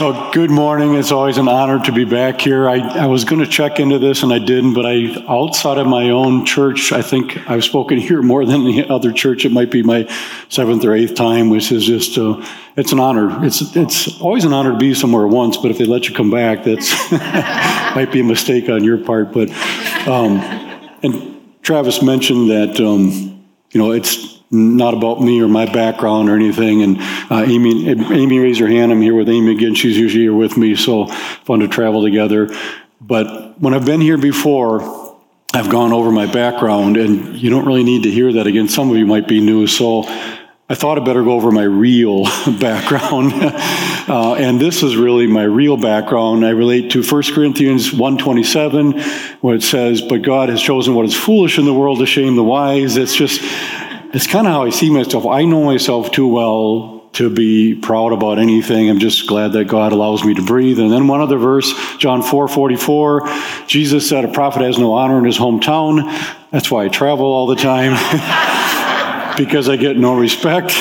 Well, good morning. It's always an honor to be back here. I was going to check into this and I didn't, but outside of my own church, I think I've spoken here more than any other church. It might be my 7th or 8th time, which is just, it's an honor. It's always an honor to be somewhere once, but if they let you come back, that's might be a mistake on your part. But, and Travis mentioned that, it's not about me or my background or anything. And Amy raised her hand. I'm here with Amy again. She's usually here with me, so fun to travel together. But when I've been here before, I've gone over my background, and you don't really need to hear that again. Some of you might be new, so I thought I'd better go over my real background. And this is really my real background. I relate to First Corinthians 1:27, where it says, "But God has chosen what is foolish in the world to shame the wise." It's kind of how I see myself. I know myself too well to be proud about anything. I'm just glad that God allows me to breathe. And then one other verse, John 4:44, Jesus said, "A prophet has no honor in his hometown." That's why I travel all the time, because I get no respect.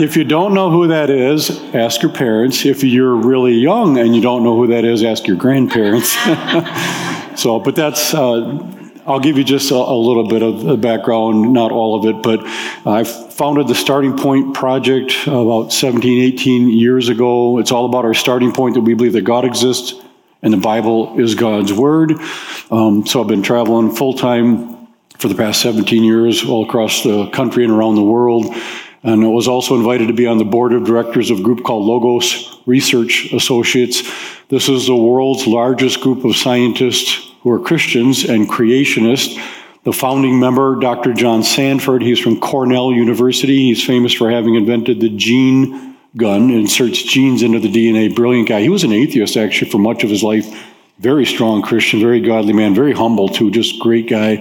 If you don't know who that is, ask your parents. If you're really young and you don't know who that is, ask your grandparents. So, but that's... I'll give you just a little bit of the background, not all of it, but I founded the Starting Point Project about 17, 18 years ago. It's all about our starting point that we believe that God exists and the Bible is God's Word. So I've been traveling full-time for the past 17 years all across the country and around the world. And I was also invited to be on the board of directors of a group called Logos Research Associates. This is the world's largest group of scientists who are Christians and creationists. The founding member, Dr. John Sanford, he's from Cornell University. He's famous for having invented the gene gun, inserts genes into the DNA. Brilliant guy. He was an atheist, actually, for much of his life. Very strong Christian, very godly man, very humble, too, just great guy.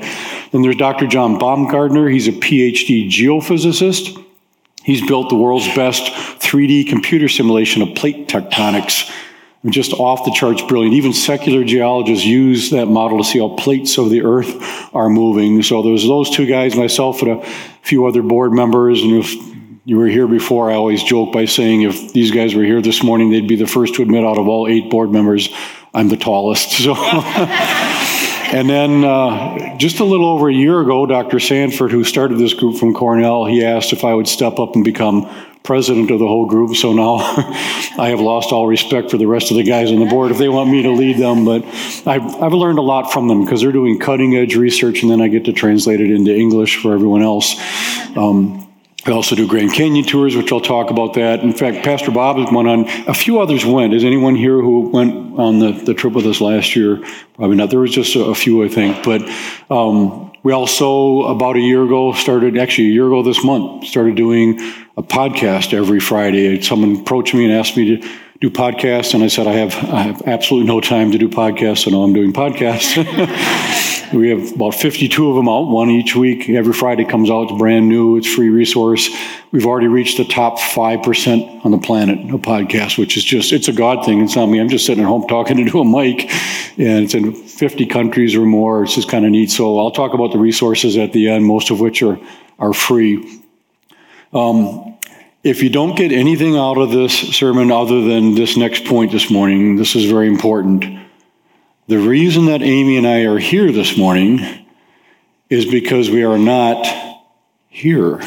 Then there's Dr. John Baumgardner. He's a PhD geophysicist. He's built the world's best 3D computer simulation of plate tectonics. Just off the charts brilliant. Even secular geologists use that model to see how plates of the earth are moving. So there's those two guys, myself and a few other board members. And if you were here before, I always joke by saying if these guys were here this morning, they'd be the first to admit out of all 8 board members, I'm the tallest. So, and then just a little over a year ago, Dr. Sanford, who started this group from Cornell, he asked if I would step up and become president of the whole group, so now I have lost all respect for the rest of the guys on the board if they want me to lead them, but I've learned a lot from them because they're doing cutting-edge research, and then I get to translate it into English for everyone else. I also do Grand Canyon tours, which I'll talk about that. In fact, Pastor Bob went on. A few others went. Is anyone here who went on the trip with us last year? Probably not. There was just a few, I think, but... we also, a year ago this month, started doing a podcast every Friday. Someone approached me and asked me to do podcasts, and I said, I have absolutely no time to do podcasts, so now I'm doing podcasts. We have about 52 of them out, one each week. Every Friday comes out, it's brand new, it's free resource. We've already reached the top 5% on the planet of podcasts, which is just, it's a God thing. It's not me. I'm just sitting at home talking into a mic, and it's in 50 countries or more. It's just kind of neat. So I'll talk about the resources at the end, most of which are free. If you don't get anything out of this sermon other than this next point this morning, this is very important. The reason that Amy and I are here this morning is because we are not here.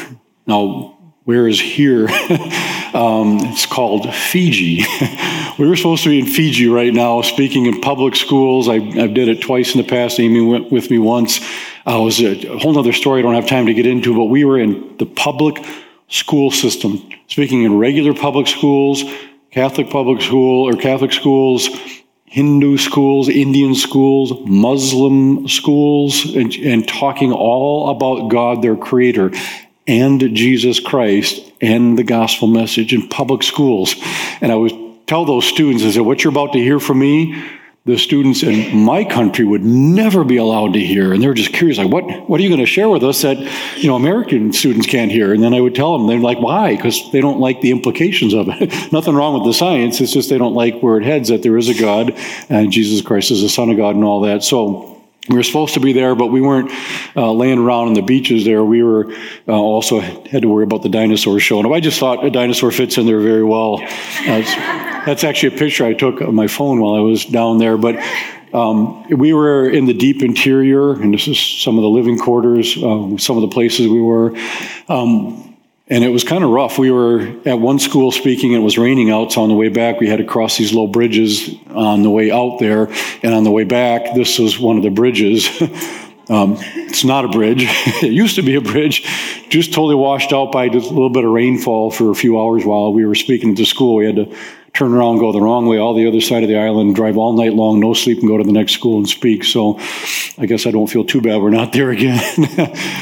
Now, where is here? It's called Fiji. We were supposed to be in Fiji right now, speaking in public schools. I did it twice in the past. Amy went with me once. It was a whole other story I don't have time to get into, but we were in the public school system, speaking in regular public schools, Catholic schools, Hindu schools, Indian schools, Muslim schools, and talking all about God, their creator, and Jesus Christ, and the gospel message in public schools. And I would tell those students, I said, what you're about to hear from me, the students in my country would never be allowed to hear. And they were just curious, like, what are you going to share with us that, American students can't hear? And then I would tell them, they're like, why? Because they don't like the implications of it. Nothing wrong with the science. It's just they don't like where it heads, that there is a God, and Jesus Christ is the Son of God and all that. So We were supposed to be there, but we weren't laying around on the beaches there. We were also had to worry about the dinosaur showing up. I just thought a dinosaur fits in there very well. That's actually a picture I took on my phone while I was down there. But we were in the deep interior, and this is some of the living quarters, some of the places we were. And it was kind of rough. We were at one school speaking, and it was raining out, so on the way back, we had to cross these low bridges on the way out there. And on the way back, this was one of the bridges. It's not a bridge. It used to be a bridge, just totally washed out by just a little bit of rainfall for a few hours while we were speaking at the school. We had to turn around, go the wrong way, all the other side of the island, drive all night long, no sleep, and go to the next school and speak. So I guess I don't feel too bad we're not there again.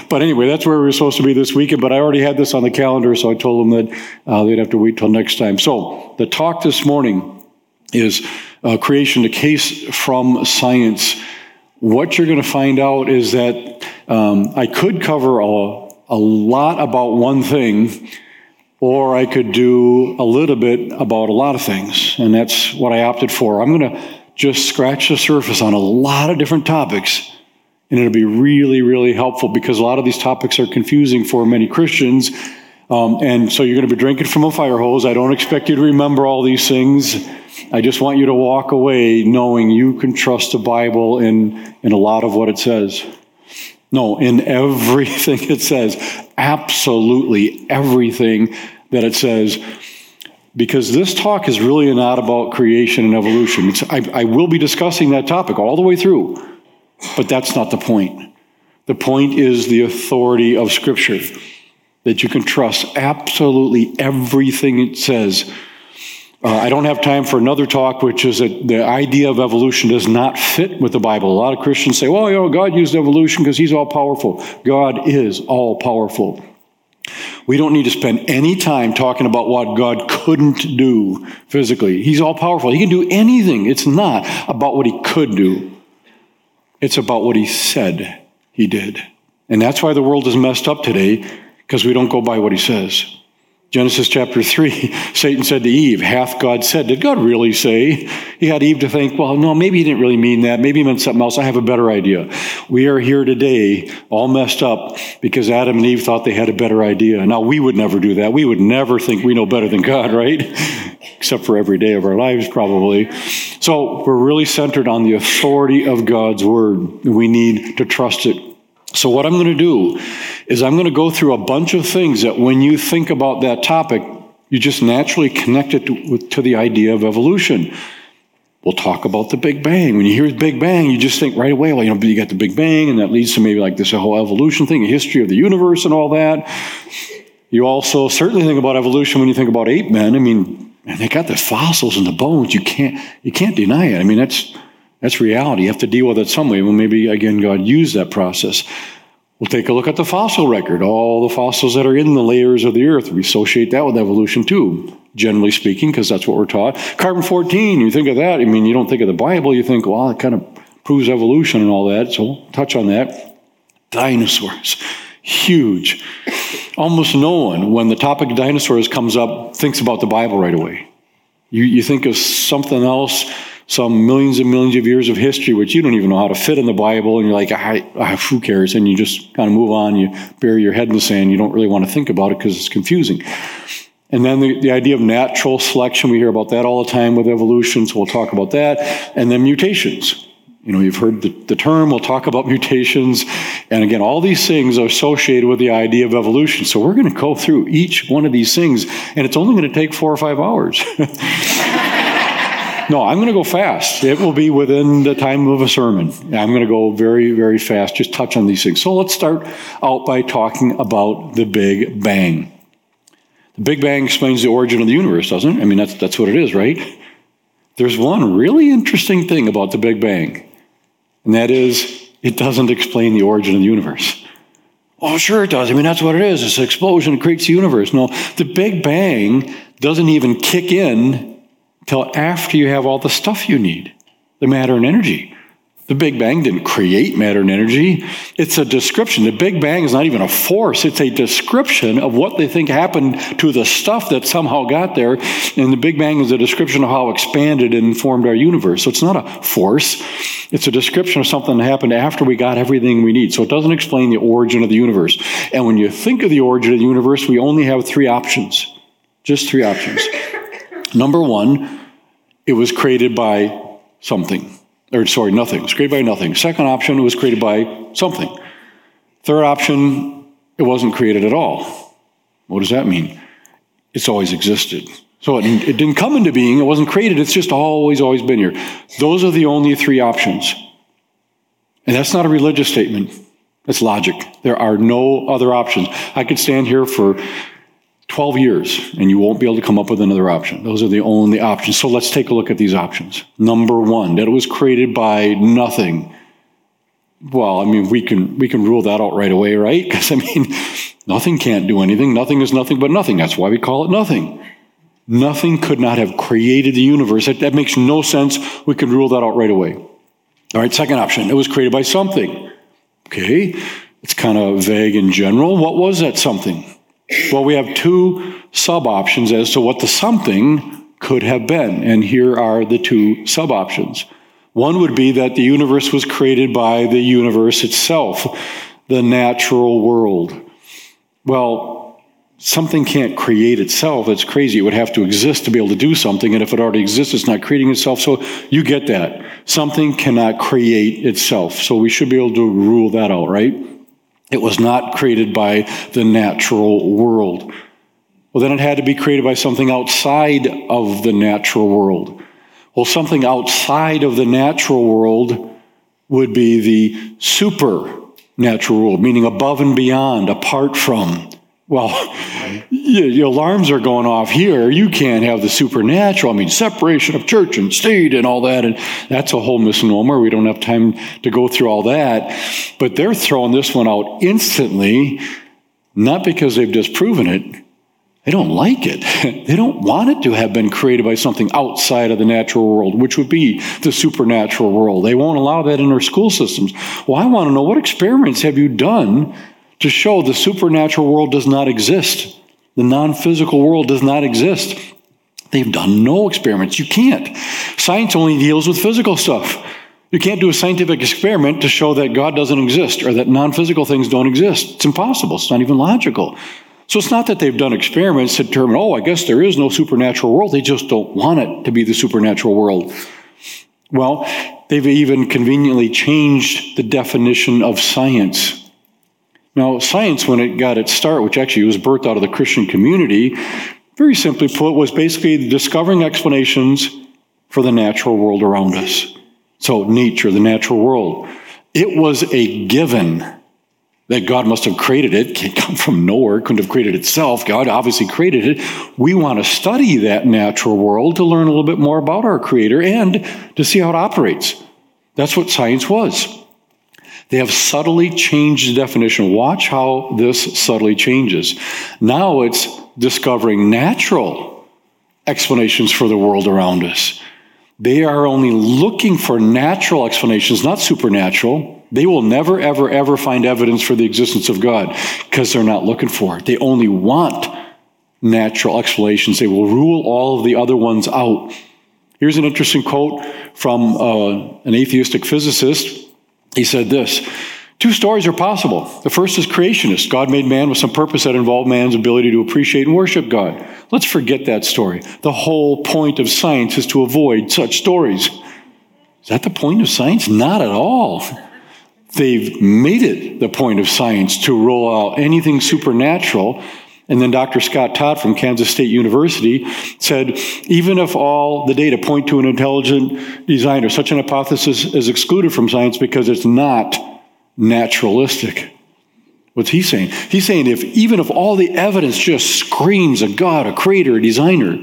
But anyway, that's where we were supposed to be this weekend, but I already had this on the calendar, so I told them that they'd have to wait till next time. So the talk this morning is Creation, a Case from Science. What you're going to find out is that I could cover a lot about one thing, or I could do a little bit about a lot of things, and that's what I opted for. I'm going to just scratch the surface on a lot of different topics, and it'll be really, really helpful because a lot of these topics are confusing for many Christians, and so you're going to be drinking from a fire hose. I don't expect you to remember all these things. I just want you to walk away knowing you can trust the Bible in a lot of what it says. No, in everything it says, absolutely everything that it says, because this talk is really not about creation and evolution. I will be discussing that topic all the way through, but that's not the point. The point is the authority of Scripture, that you can trust absolutely everything it says. I don't have time for another talk, which is that the idea of evolution does not fit with the Bible. A lot of Christians say, well, you know, God used evolution because he's all-powerful. God is all-powerful. We don't need to spend any time talking about what God couldn't do physically. He's all-powerful. He can do anything. It's not about what he could do. It's about what he said he did. And that's why the world is messed up today, because we don't go by what he says. Genesis chapter 3, Satan said to Eve, hath God said? Did God really say? He had Eve to think, well, no, maybe he didn't really mean that. Maybe he meant something else. I have a better idea. We are here today all messed up because Adam and Eve thought they had a better idea. Now, we would never do that. We would never think we know better than God, right? Except for every day of our lives, probably. So we're really centered on the authority of God's word. We need to trust it. So what I'm going to do is I'm going to go through a bunch of things that when you think about that topic, you just naturally connect it to the idea of evolution. We'll talk about the Big Bang. When you hear the Big Bang, you just think right away, well, you know, you got the Big Bang, and that leads to maybe like this whole evolution thing, a history of the universe and all that. You also certainly think about evolution when you think about ape men. I mean, they got the fossils and the bones. You can't deny it. I mean, that's reality. You have to deal with it some way. Well, maybe, again, God used that process. We'll take a look at the fossil record, all the fossils that are in the layers of the earth. We associate that with evolution, too, generally speaking, because that's what we're taught. Carbon-14, you think of that. I mean, you don't think of the Bible. You think, well, it kind of proves evolution and all that. So we'll touch on that. Dinosaurs, huge. Almost no one, when the topic of dinosaurs comes up, thinks about the Bible right away. You think of something else, some millions and millions of years of history, which you don't even know how to fit in the Bible, and you're like, who cares? And you just kind of move on, you bury your head in the sand, you don't really want to think about it because it's confusing. And then the idea of natural selection, we hear about that all the time with evolution, so we'll talk about that. And then mutations. You know, you've heard the term, we'll talk about mutations. And again, all these things are associated with the idea of evolution. So we're going to go through each one of these things, and it's only going to take 4 or 5 hours. No, I'm going to go fast. It will be within the time of a sermon. I'm going to go very, very fast, just touch on these things. So let's start out by talking about the Big Bang. The Big Bang explains the origin of the universe, doesn't it? I mean, that's what it is, right? There's one really interesting thing about the Big Bang, and that is it doesn't explain the origin of the universe. Oh, sure it does. I mean, that's what it is. It's an explosion. It creates the universe. No, the Big Bang doesn't even kick in till after you have all the stuff you need, the matter and energy. The Big Bang didn't create matter and energy. It's a description. The Big Bang is not even a force. It's a description of what they think happened to the stuff that somehow got there. And the Big Bang is a description of how expanded and formed our universe. So it's not a force. It's a description of something that happened after we got everything we need. So it doesn't explain the origin of the universe. And when you think of the origin of the universe, we only have three options. Just three options. Number one, it was created by something. Nothing. It was created by nothing. Second option, it was created by something. Third option, it wasn't created at all. What does that mean? It's always existed. So it didn't come into being. It wasn't created. It's just always been here. Those are the only three options. And that's not a religious statement. That's logic. There are no other options. I could stand here for 12 years, and you won't be able to come up with another option. Those are the only options. So let's take a look at these options. Number one, that it was created by nothing. Well, I mean, we can rule that out right away, right? Because, I mean, nothing can't do anything. Nothing is nothing but nothing. That's why we call it nothing. Nothing could not have created the universe. That makes no sense. We can rule that out right away. All right, second option. It was created by something. Okay. It's kind of vague in general. What was that something? Well, we have two sub-options as to what the something could have been, and here are the two sub-options. One would be that the universe was created by the universe itself, the natural world. Well, something can't create itself. That's crazy. It would have to exist to be able to do something, and if it already exists, it's not creating itself, so you get that. Something cannot create itself, so we should be able to rule that out, right? It was not created by the natural world. Well, then it had to be created by something outside of the natural world. Well, something outside of the natural world would be the supernatural world, meaning above and beyond, apart from. Well, your alarms are going off here. You can't have the supernatural. I mean, separation of church and state and all that. And that's a whole misnomer. We don't have time to go through all that. But they're throwing this one out instantly, not because they've disproven it. They don't like it. They don't want it to have been created by something outside of the natural world, which would be the supernatural world. They won't allow that in our school systems. Well, I want to know, what experiments have you done to show the supernatural world does not exist? The non-physical world does not exist. They've done no experiments. You can't. Science only deals with physical stuff. You can't do a scientific experiment to show that God doesn't exist or that non-physical things don't exist. It's impossible. It's not even logical. So it's not that they've done experiments to determine, oh, I guess there is no supernatural world. They just don't want it to be the supernatural world. Well, they've even conveniently changed the definition of science. Now, science, when it got its start, which actually was birthed out of the Christian community, very simply put, was basically discovering explanations for the natural world around us. So nature, the natural world. It was a given that God must have created it. It can't come from nowhere. It couldn't have created itself. God obviously created it. We want to study that natural world to learn a little bit more about our Creator and to see how it operates. That's what science was. They have subtly changed the definition. Watch how this subtly changes. Now it's discovering natural explanations for the world around us. They are only looking for natural explanations, not supernatural. They will never, ever, ever find evidence for the existence of God because they're not looking for it. They only want natural explanations. They will rule all of the other ones out. Here's an interesting quote from an atheistic physicist. He said this: two stories are possible. The first is creationist. God made man with some purpose that involved man's ability to appreciate and worship God. Let's forget that story. The whole point of science is to avoid such stories. Is that the point of science? Not at all. They've made it the point of science to rule out anything supernatural. And then Dr. Scott Todd from Kansas State University said, even if all the data point to an intelligent designer, such an hypothesis is excluded from science because it's not naturalistic. What's he saying? He's saying even if all the evidence just screams a God, a creator, a designer,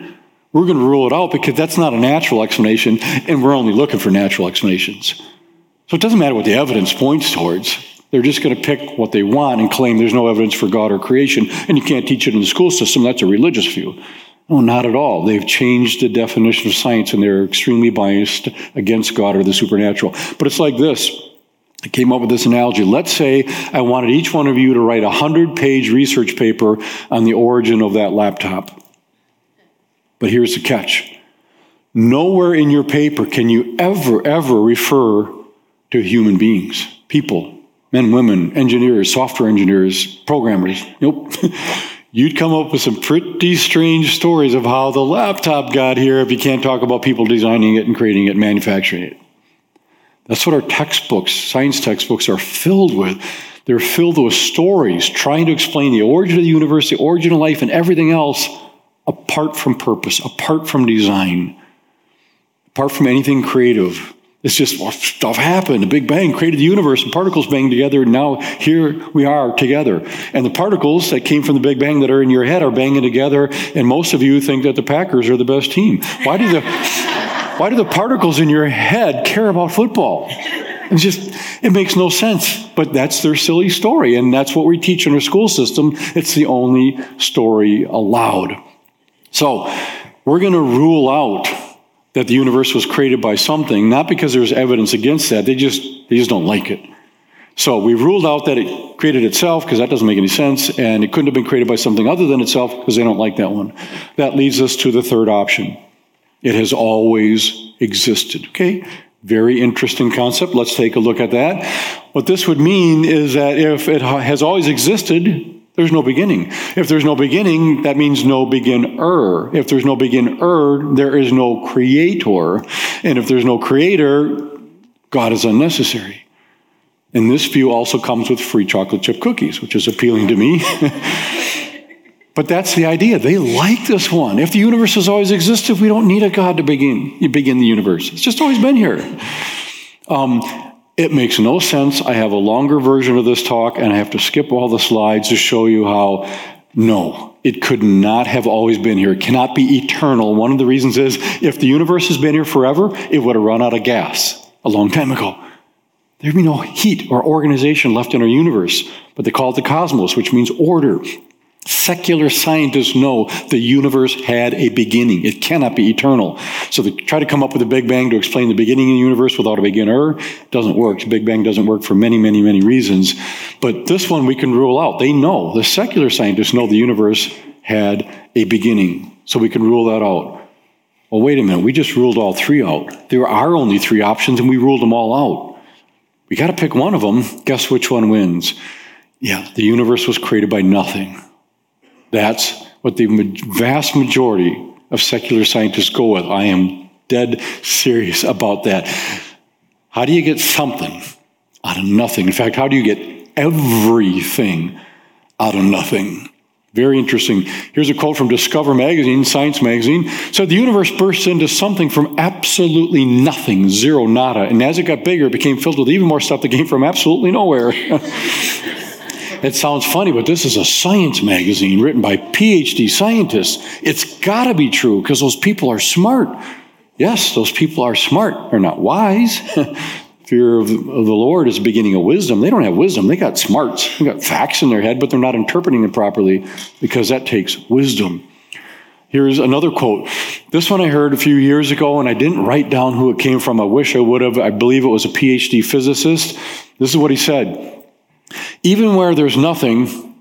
we're going to rule it out because that's not a natural explanation, and we're only looking for natural explanations. So it doesn't matter what the evidence points towards. They're just going to pick what they want and claim there's no evidence for God or creation, and you can't teach it in the school system. That's a religious view. No, not at all. They've changed the definition of science, and they're extremely biased against God or the supernatural. But it's like this. I came up with this analogy. Let's say I wanted each one of you to write a 100-page research paper on the origin of that laptop. But here's the catch. Nowhere in your paper can you ever refer to human beings, people, men, women, engineers, software engineers, programmers. Nope. You'd come up with some pretty strange stories of how the laptop got here if you can't talk about people designing it and creating it and manufacturing it. That's what our textbooks, science textbooks, are filled with. They're filled with stories trying to explain the origin of the universe, the origin of life, and everything else apart from purpose, apart from design, apart from anything creative. It's just, well, stuff happened. The Big Bang created the universe, and particles banged together, and now here we are together. And the particles that came from the Big Bang that are in your head are banging together, and most of you think that the Packers are the best team. Why do the particles in your head care about football? It's just, it makes no sense. But that's their silly story, and that's what we teach in our school system. It's the only story allowed. So we're going to rule out that the universe was created by something, not because there's evidence against that. They just don't like it. So we ruled out that it created itself, because that doesn't make any sense, and it couldn't have been created by something other than itself, because they don't like that one. That leads us to the third option. It has always existed. Okay? Very interesting concept. Let's take a look at that. What this would mean is that if it has always existed, there's no beginning. If there's no beginning, that means no beginner. If there's no beginner, there is no creator. And if there's no creator, God is unnecessary. And this view also comes with free chocolate chip cookies, which is appealing to me. But that's the idea. They like this one. If the universe has always existed, we don't need a God to begin the universe. It's just always been here. It makes no sense. I have a longer version of this talk, and I have to skip all the slides to show you how, no, it could not have always been here. It cannot be eternal. One of the reasons is, if the universe has been here forever, it would have run out of gas a long time ago. There'd be no heat or organization left in our universe, but they call it the cosmos, which means order. Secular scientists know the universe had a beginning. It cannot be eternal. So they try to come up with a Big Bang to explain the beginning of the universe without a beginner. It doesn't work. The Big Bang doesn't work for many reasons. But this one we can rule out. They know. The secular scientists know the universe had a beginning. So we can rule that out. Well, wait a minute. We just ruled all three out. There are only three options, and we ruled them all out. We got to pick one of them. Guess which one wins? Yeah, the universe was created by nothing. That's what the vast majority of secular scientists go with. I am dead serious about that. How do you get something out of nothing? In fact, how do you get everything out of nothing? Very interesting. Here's a quote from Discover Magazine, Science Magazine. So the universe bursts into something from absolutely nothing, zero, nada. And as it got bigger, it became filled with even more stuff that came from absolutely nowhere. It sounds funny, but this is a science magazine written by PhD scientists. It's got to be true, because those people are smart. Yes, those people are smart. They're not wise. Fear of the Lord is the beginning of wisdom. They don't have wisdom. They got smarts. They got facts in their head, but they're not interpreting it properly, because that takes wisdom. Here's another quote. This one I heard a few years ago, and I didn't write down who it came from. I wish I would have. I believe it was a PhD physicist. This is what he said. Even where there's nothing,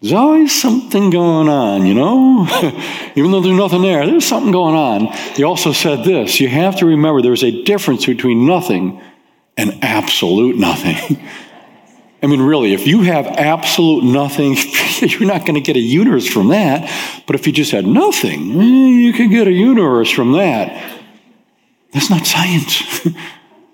there's always something going on, you know? Even though there's nothing there, there's something going on. He also said this, you have to remember there's a difference between nothing and absolute nothing. I mean, really, if you have absolute nothing, you're not going to get a universe from that. But if you just had nothing, you could get a universe from that. That's not science.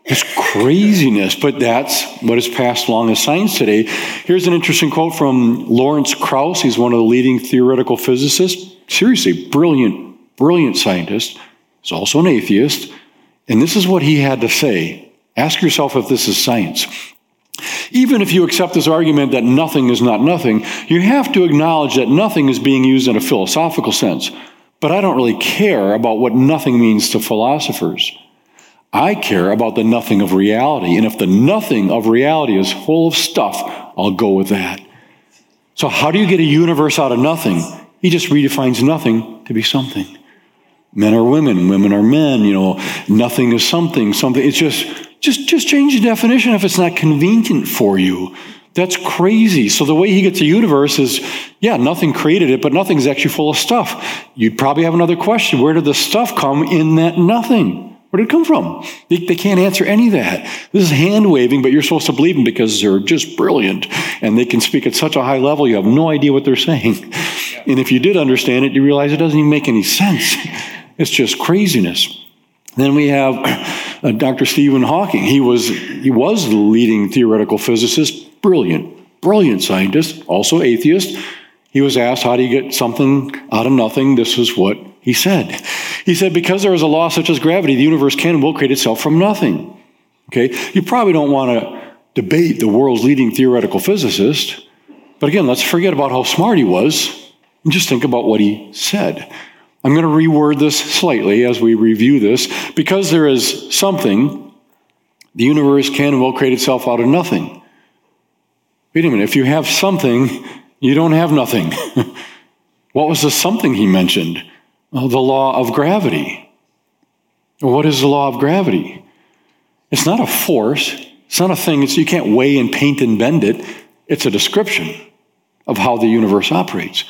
It's craziness, but that's what is passed along as science today. Here's an interesting quote from Lawrence Krauss. He's one of the leading theoretical physicists. Seriously, brilliant scientist. He's also an atheist. And this is what he had to say. Ask yourself if this is science. Even if you accept this argument that nothing is not nothing, you have to acknowledge that nothing is being used in a philosophical sense. But I don't really care about what nothing means to philosophers. I care about the nothing of reality, and if the nothing of reality is full of stuff, I'll go with that. So how do you get a universe out of nothing? He just redefines nothing to be something. Men are women, women are men, you know, nothing is something, something. It's just change the definition if it's not convenient for you. That's crazy. So the way he gets the universe is, yeah, nothing created it, but nothing's actually full of stuff. You probably have another question. Where did the stuff come in that nothing? Where did it come from? They can't answer any of that. This is hand-waving, but you're supposed to believe them because they're just brilliant, and they can speak at such a high level you have no idea what they're saying. And if you did understand it, you realize it doesn't even make any sense. It's just craziness. Then we have Dr. Stephen Hawking. He was the leading theoretical physicist, brilliant scientist, also atheist. He was asked, how do you get something out of nothing? This is what he said. He said, because there is a law such as gravity, the universe can and will create itself from nothing. Okay? You probably don't want to debate the world's leading theoretical physicist, but again, let's forget about how smart he was and just think about what he said. I'm going to reword this slightly as we review this. Because there is something, the universe can and will create itself out of nothing. Wait a minute, if you have something, you don't have nothing. What was the something he mentioned? The law of gravity. What is the law of gravity? It's not a force. It's not a thing. You can't weigh and paint and bend it. It's a description of how the universe operates.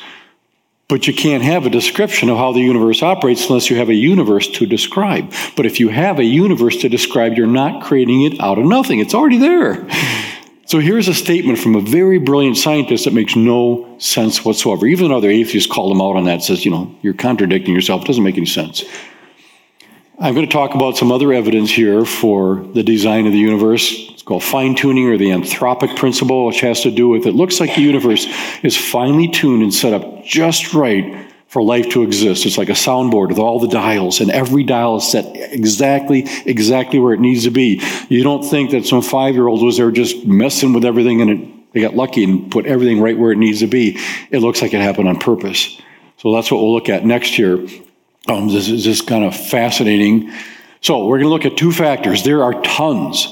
But you can't have a description of how the universe operates unless you have a universe to describe. But if you have a universe to describe, you're not creating it out of nothing. It's already there. So here's a statement from a very brilliant scientist that makes no sense whatsoever. Even other atheists call him out on that, says, you know, you're contradicting yourself. It doesn't make any sense. I'm going to talk about some other evidence here for the design of the universe. It's called fine-tuning, or the anthropic principle, which has to do with it looks like the universe is finely tuned and set up just right for life to exist. It's like a soundboard with all the dials, and every dial is set exactly where it needs to be. You don't think that some 5-year-old was there just messing with everything and they got lucky and put everything right where it needs to be. It looks like it happened on purpose. So that's what we'll look at next year. This is just kind of fascinating. So we're going to look at two factors. There are tons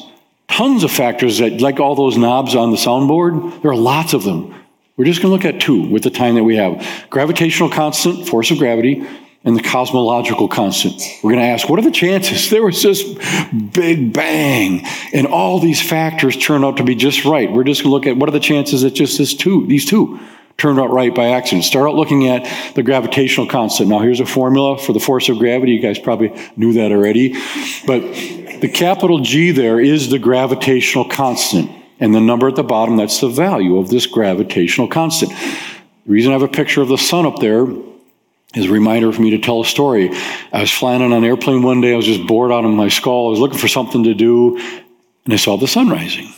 of factors that, like all those knobs on the soundboard, there are lots of them. We're just going to look at two with the time that we have. Gravitational constant, force of gravity, and the cosmological constant. We're going to ask, what are the chances there was this big bang and all these factors turn out to be just right? We're just going to look at what are the chances that just these two turned out right by accident. Start out looking at the gravitational constant. Now, here's a formula for the force of gravity. You guys probably knew that already. But the capital G there is the gravitational constant. And the number at the bottom, that's the value of this gravitational constant. The reason I have a picture of the sun up there is a reminder for me to tell a story. I was flying on an airplane one day. I was just bored out of my skull. I was looking for something to do, and I saw the sun rising.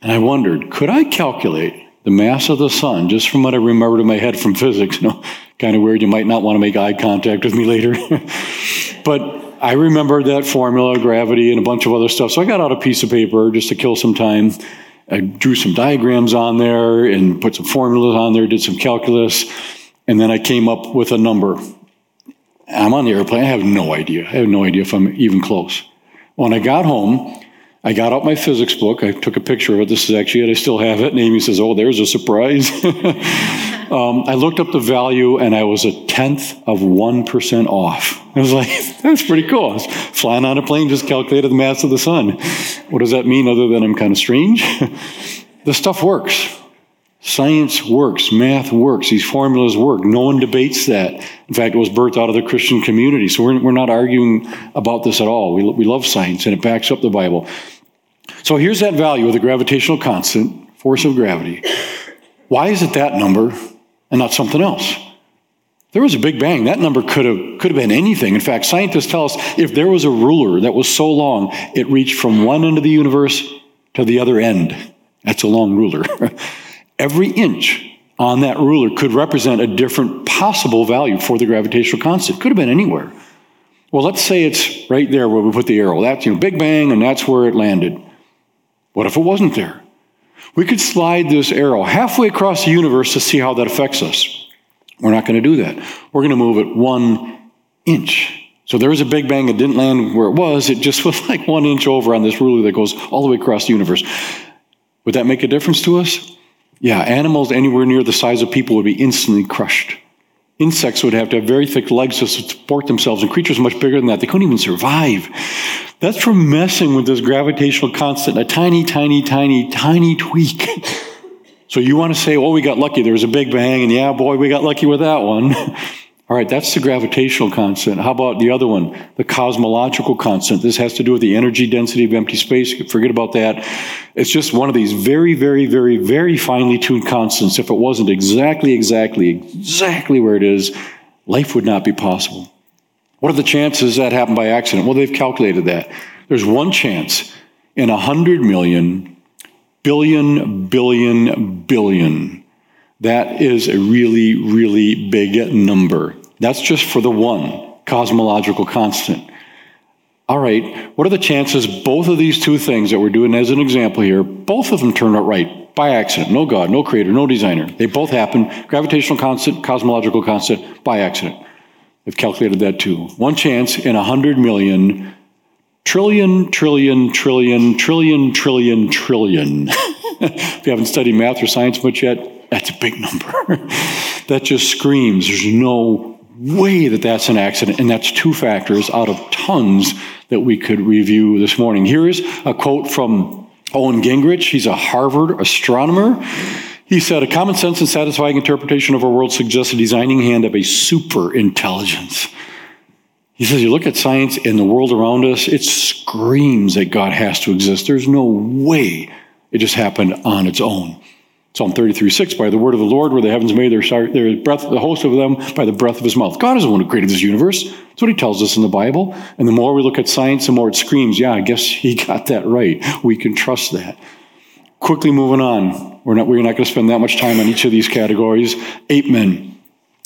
And I wondered, could I calculate the mass of the sun, just from what I remembered in my head from physics? You know, kind of weird. You might not want to make eye contact with me later. But I remembered that formula, gravity, and a bunch of other stuff. So I got out a piece of paper just to kill some time. I drew some diagrams on there and put some formulas on there, did some calculus, and then I came up with a number. I'm on the airplane. I have no idea. I have no idea if I'm even close. When I got home, I got out my physics book. I took a picture of it. This is actually it. I still have it. And Amy says, oh, there's a surprise. I looked up the value, and I was 0.1% off. I was like, that's pretty cool. I was flying on a plane, just calculated the mass of the sun. What does that mean other than I'm kind of strange? The stuff works. Science works. Math works. These formulas work. No one debates that. In fact, it was birthed out of the Christian community. So we're not arguing about this at all. We love science, and it backs up the Bible. So here's that value of the gravitational constant, force of gravity. Why is it that number and not something else? There was a big bang. That number could have been anything. In fact, scientists tell us if there was a ruler that was so long, it reached from one end of the universe to the other end. That's a long ruler. Every inch on that ruler could represent a different possible value for the gravitational constant. Could have been anywhere. Well, let's say it's right there where we put the arrow. That's, you know, big bang, and that's where it landed. What if it wasn't there? We could slide this arrow halfway across the universe to see how that affects us. We're not going to do that. We're going to move it 1 inch. So there was a big bang. It didn't land where it was. It just was like 1 inch over on this ruler that goes all the way across the universe. Would that make a difference to us? Yeah, animals anywhere near the size of people would be instantly crushed. Insects would have to have very thick legs to support themselves, and creatures much bigger than that, they couldn't even survive. That's from messing with this gravitational constant, a tiny, tiny, tiny, tiny tweak. So you want to say, oh, we got lucky, there was a big bang, and yeah, boy, we got lucky with that one. All right, that's the gravitational constant. How about the other one, the cosmological constant? This has to do with the energy density of empty space. Forget about that. It's just one of these very, very, very, very finely tuned constants. If it wasn't exactly where it is, life would not be possible. What are the chances that happened by accident? Well, they've calculated that. There's one chance in 100 million, billion, billion, billion. That is a really, really big number. That's just for the one cosmological constant. All right, what are the chances both of these two things that we're doing as an example here, both of them turned out right by accident? No God, no creator, no designer. They both happen. Gravitational constant, cosmological constant, by accident. They've calculated that too. One chance in 100 million, trillion, trillion, trillion, trillion, trillion, trillion. If you haven't studied math or science much yet, that's a big number. That just screams, there's no way that that's an accident, and that's two factors out of tons that we could review this morning. Here is a quote from Owen Gingrich. He's a Harvard astronomer. He said, a common sense and satisfying interpretation of our world suggests a designing hand of a super intelligence. He says, you look at science and the world around us, it screams that God has to exist. There's no way it just happened on its own. Psalm 33:6, by the word of the Lord were the heavens made, their breath, the host of them by the breath of his mouth. God is the one who created this universe. That's what he tells us in the Bible. And the more we look at science, the more it screams, yeah, I guess he got that right. We can trust that. Quickly moving on. We're not going to spend that much time on each of these categories. Ape men.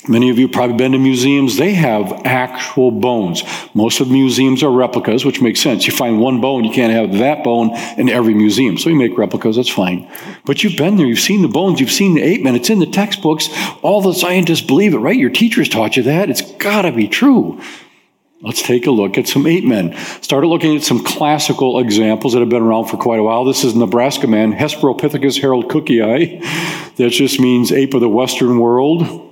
Many of you have probably been to museums. They have actual bones. Most of the museums are replicas, which makes sense. You find one bone, you can't have that bone in every museum. So you make replicas, that's fine. But you've been there, you've seen the bones, you've seen the ape man. It's in the textbooks. All the scientists believe it, right? Your teachers taught you that. It's got to be true. Let's take a look at some ape men. Started looking at some classical examples that have been around for quite a while. This is Nebraska Man, Hesperopithecus haroldcookii. That just means ape of the Western world.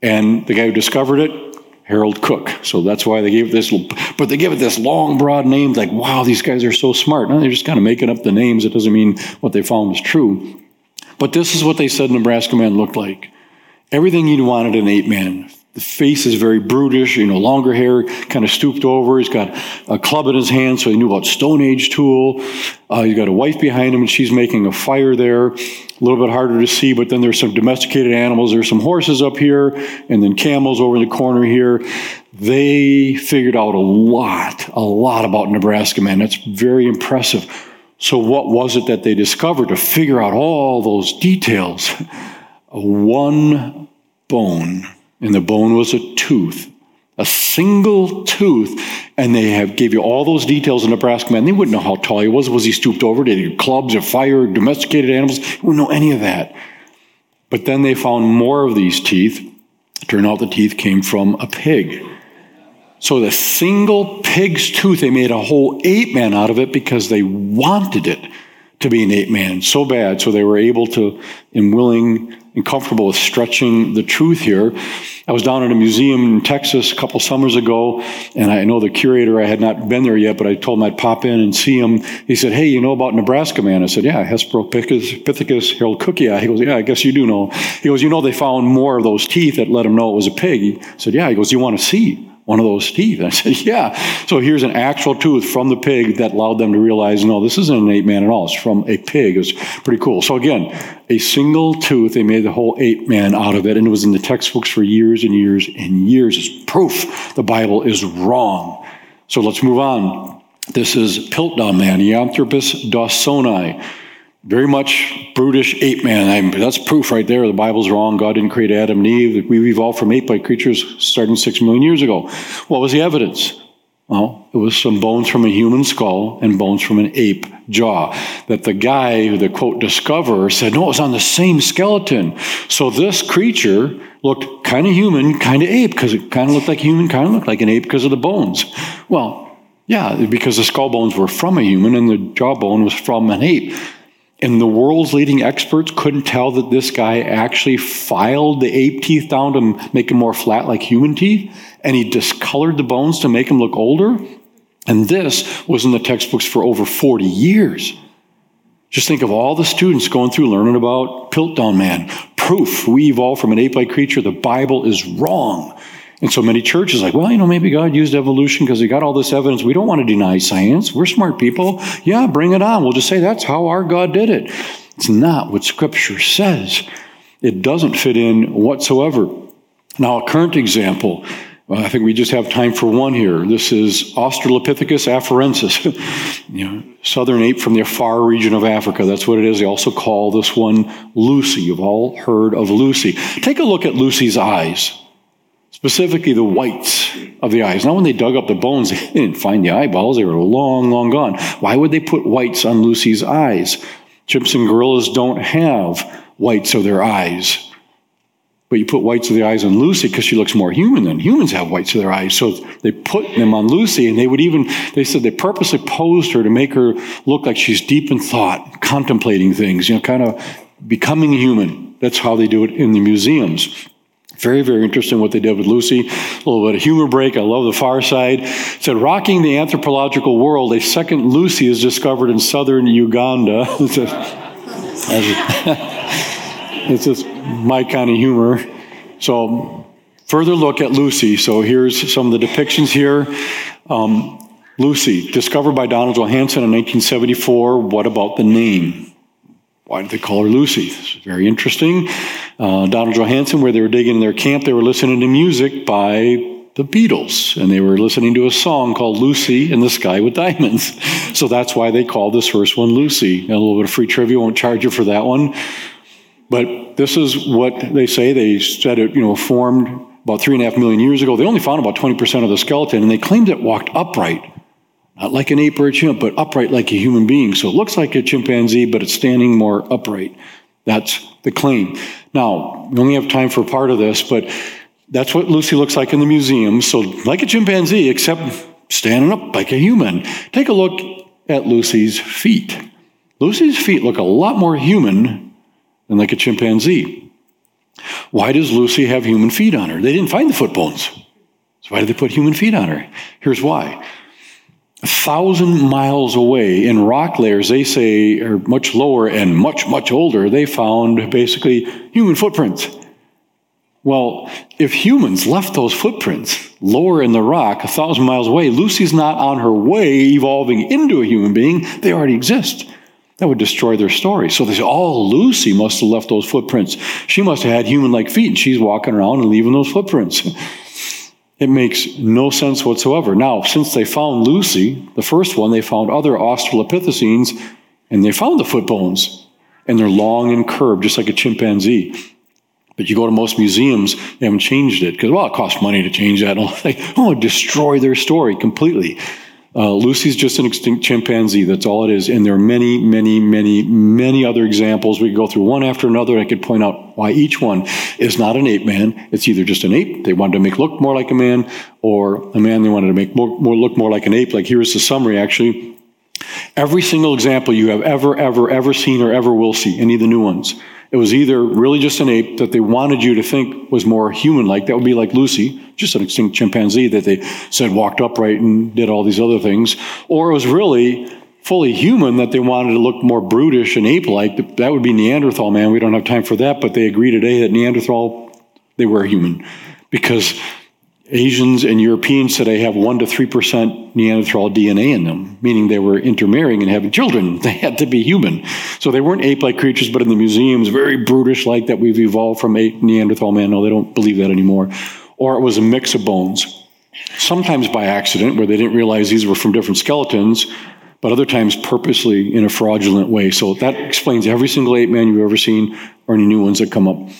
And the guy who discovered it, Harold Cook. So that's why they gave it this, but they give it this long, broad name, like, wow, these guys are so smart. No, they're just kind of making up the names. It doesn't mean what they found was true. But this is what they said Nebraska Man looked like. Everything you'd wanted in an ape man. The face is very brutish, longer hair, kind of stooped over. He's got a club in his hand, so he knew about Stone Age tool. He's got a wife behind him, and she's making a fire there. A little bit harder to see, but then there's some domesticated animals. There's some horses up here, and then camels over in the corner here. They figured out a lot about Nebraska Man. That's very impressive. So what was it that they discovered to figure out all those details? One bone. And the bone was a tooth, a single tooth. And they gave you all those details in Nebraska Man. They wouldn't know how tall he was. Was he stooped over? Did he have clubs or fire, domesticated animals? They wouldn't know any of that. But then they found more of these teeth. It turned out the teeth came from a pig. So the single pig's tooth, they made a whole ape man out of it because they wanted it to be an ape man so bad. So they were able to, and willing and comfortable with stretching the truth here. I was down at a museum in Texas a couple summers ago, and I know the curator, I had not been there yet, but I told him I'd pop in and see him. He said, hey, you know about Nebraska Man? I said, yeah, Hesperopithecus haroldcookii. He goes, yeah, I guess you do know. He goes, they found more of those teeth that let him know it was a pig. He said, yeah. He goes, you want to see one of those teeth? I said, yeah. So here's an actual tooth from the pig that allowed them to realize, no, this isn't an ape man at all. It's from a pig. It's pretty cool. So again, a single tooth, they made the whole ape man out of it, and it was in the textbooks for years and years and years. It's proof the Bible is wrong. So let's move on. This is Piltdown Man, Anthropus dosoni. Very much brutish ape man. That's proof right there. The Bible's wrong. God didn't create Adam and Eve. We've evolved from ape-like creatures starting 6 million years ago. What was the evidence? Well, it was some bones from a human skull and bones from an ape jaw. That the guy, the quote discoverer, said, no, it was on the same skeleton. So this creature looked kind of human, kind of ape, because it kind of looked like human, kind of looked like an ape because of the bones. Well, yeah, because the skull bones were from a human and the jawbone was from an ape. And the world's leading experts couldn't tell that this guy actually filed the ape teeth down to make them more flat like human teeth, and he discolored the bones to make them look older. And this was in the textbooks for over 40 years. Just think of all the students going through learning about Piltdown Man. Proof, we evolved from an ape-like creature. The Bible is wrong. And so many churches are like, well, you know, maybe God used evolution because he got all this evidence. We don't want to deny science. We're smart people. Yeah, bring it on. We'll just say that's how our God did it. It's not what Scripture says. It doesn't fit in whatsoever. Now, a current example. I think we just have time for one here. This is Australopithecus afarensis, southern ape from the far region of Africa. That's what it is. They also call this one Lucy. You've all heard of Lucy. Take a look at Lucy's eyes, specifically the whites of the eyes. Now, when they dug up the bones, they didn't find the eyeballs. They were long, long gone. Why would they put whites on Lucy's eyes? Chimps and gorillas don't have whites of their eyes. But you put whites of the eyes on Lucy because she looks more human than humans have whites of their eyes. So they put them on Lucy, and they said they purposely posed her to make her look like she's deep in thought, contemplating things, kind of becoming human. That's how they do it in the museums. Very, very interesting what they did with Lucy. A little bit of humor break. I love The Far Side. It said, rocking the anthropological world, a second Lucy is discovered in southern Uganda. It's just my kind of humor. So further look at Lucy. So here's some of the depictions here. Lucy, discovered by Donald Johansson in 1974. What about the name? Why did they call her Lucy? This is very interesting. Donald Johansson, where they were digging in their camp, they were listening to music by the Beatles, and they were listening to a song called Lucy in the Sky with Diamonds. So that's why they called this first one Lucy. And a little bit of free trivia, won't charge you for that one. But this is what they say. They said it, formed about 3.5 million years ago. They only found about 20% of the skeleton, and they claimed it walked upright, not like an ape or a chimp, but upright like a human being. So it looks like a chimpanzee, but it's standing more upright. That's the claim. Now, we only have time for part of this, but that's what Lucy looks like in the museum. So like a chimpanzee, except standing up like a human. Take a look at Lucy's feet. Lucy's feet look a lot more human and like a chimpanzee. Why does Lucy have human feet on her? They didn't find the foot bones. So why did they put human feet on her? Here's why. 1,000 miles away in rock layers, they say, are much lower and much, much older, they found basically human footprints. Well, if humans left those footprints lower in the rock, 1,000 miles away, Lucy's not on her way evolving into a human being. They already exist. That would destroy their story. So they say, oh, Lucy must have left those footprints. She must have had human-like feet, and she's walking around and leaving those footprints. It makes no sense whatsoever. Now, since they found Lucy, the first one, they found other Australopithecines, and they found the foot bones. And they're long and curved, just like a chimpanzee. But you go to most museums, they haven't changed it. Because, well, it costs money to change that. Oh, destroy their story completely. Lucy's just an extinct chimpanzee. That's all it is. And there are many, many, many, many other examples. We could go through one after another. I could point out why each one is not an ape man. It's either just an ape they wanted to make look more like a man, or a man they wanted to make look more like an ape. Like, here's the summary, actually. Every single example you have ever seen or ever will see, any of the new ones, it was either really just an ape that they wanted you to think was more human-like. That would be like Lucy, just an extinct chimpanzee that they said walked upright and did all these other things. Or it was really fully human that they wanted to look more brutish and ape-like. That would be Neanderthal Man. We don't have time for that, but they agree today that Neanderthal, they were human. Because Asians and Europeans today have 1% to 3% Neanderthal DNA in them, meaning they were intermarrying and having children. They had to be human. So they weren't ape-like creatures, but in the museums, very brutish-like, that we've evolved from ape Neanderthal Man. No, they don't believe that anymore. Or it was a mix of bones, sometimes by accident, where they didn't realize these were from different skeletons, but other times purposely in a fraudulent way. So that explains every single ape man you've ever seen or any new ones that come up.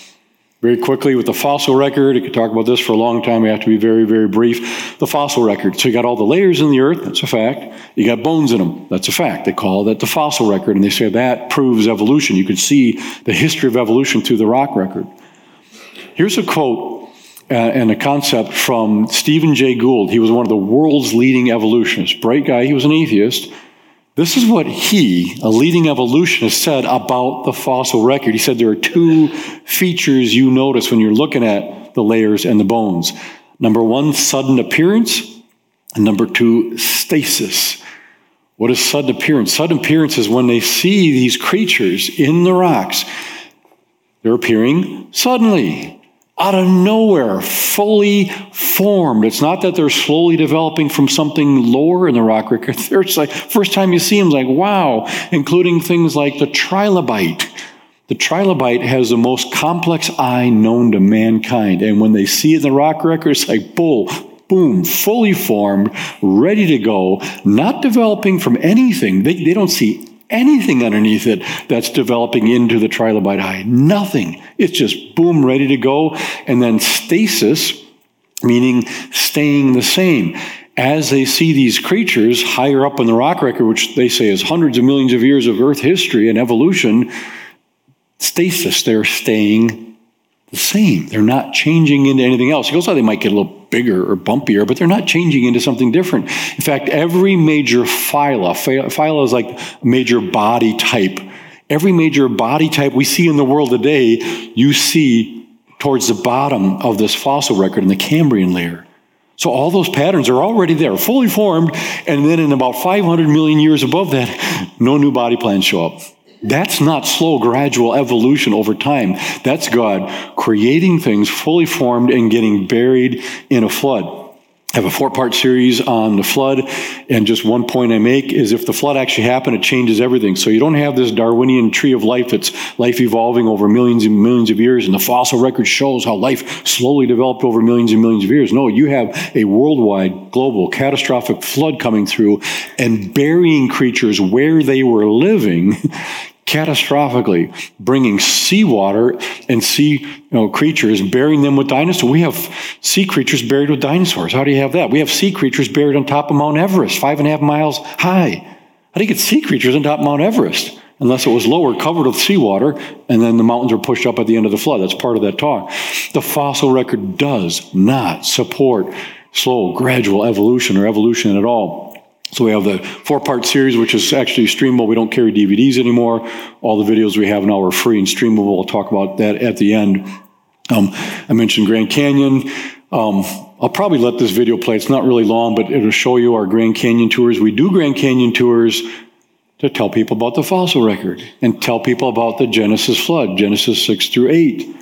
Very quickly, with the fossil record, I could talk about this for a long time. We have to be very, very brief. The fossil record. So you got all the layers in the earth. That's a fact. You got bones in them. That's a fact. They call that the fossil record, and they say that proves evolution. You can see the history of evolution through the rock record. Here's a quote and a concept from Stephen Jay Gould. He was one of the world's leading evolutionists. Bright guy. He was an atheist. This is what he, a leading evolutionist, said about the fossil record. He said there are two features you notice when you're looking at the layers and the bones. Number one, sudden appearance, and number two, stasis. What is sudden appearance? Sudden appearance is when they see these creatures in the rocks, they're appearing suddenly, out of nowhere, fully formed. It's not that they're slowly developing from something lower in the rock record. They're just like, first time you see them, like, wow, including things like the trilobite. The trilobite has the most complex eye known to mankind. And when they see it in the rock record, it's like, boom, fully formed, ready to go, not developing from anything. They don't see anything underneath it that's developing into the trilobite eye. Nothing. It's just, boom, ready to go. And then stasis, meaning staying the same. As they see these creatures higher up in the rock record, which they say is hundreds of millions of years of Earth history and evolution, stasis, they're staying the same. They're not changing into anything else. He goes, oh, they might get a little bigger or bumpier, but they're not changing into something different. In fact, every major phyla is like major body type. Every major body type we see in the world today, you see towards the bottom of this fossil record in the Cambrian layer. So all those patterns are already there, fully formed, and then in about 500 million years above that, no new body plans show up. That's not slow, gradual evolution over time. That's God creating things fully formed and getting buried in a flood. I have a 4-part series on the flood, and just one point I make is if the flood actually happened, it changes everything. So you don't have this Darwinian tree of life that's life evolving over millions and millions of years, and the fossil record shows how life slowly developed over millions and millions of years. No, you have a worldwide, global, catastrophic flood coming through and burying creatures where they were living catastrophically, bringing seawater and sea creatures, burying them with dinosaurs. We have sea creatures buried with dinosaurs. How do you have that? We have sea creatures buried on top of Mount Everest, 5.5 miles high. How do you get sea creatures on top of Mount Everest? Unless it was lower, covered with seawater, and then the mountains were pushed up at the end of the flood. That's part of that talk. The fossil record does not support slow, gradual evolution or evolution at all. So we have the 4-part series, which is actually streamable. We don't carry DVDs anymore. All the videos we have now are free and streamable. I'll talk about that at the end. I mentioned Grand Canyon. I'll probably let this video play. It's not really long, but it'll show you our Grand Canyon tours. We do Grand Canyon tours to tell people about the fossil record and tell people about the Genesis flood, Genesis 6-8.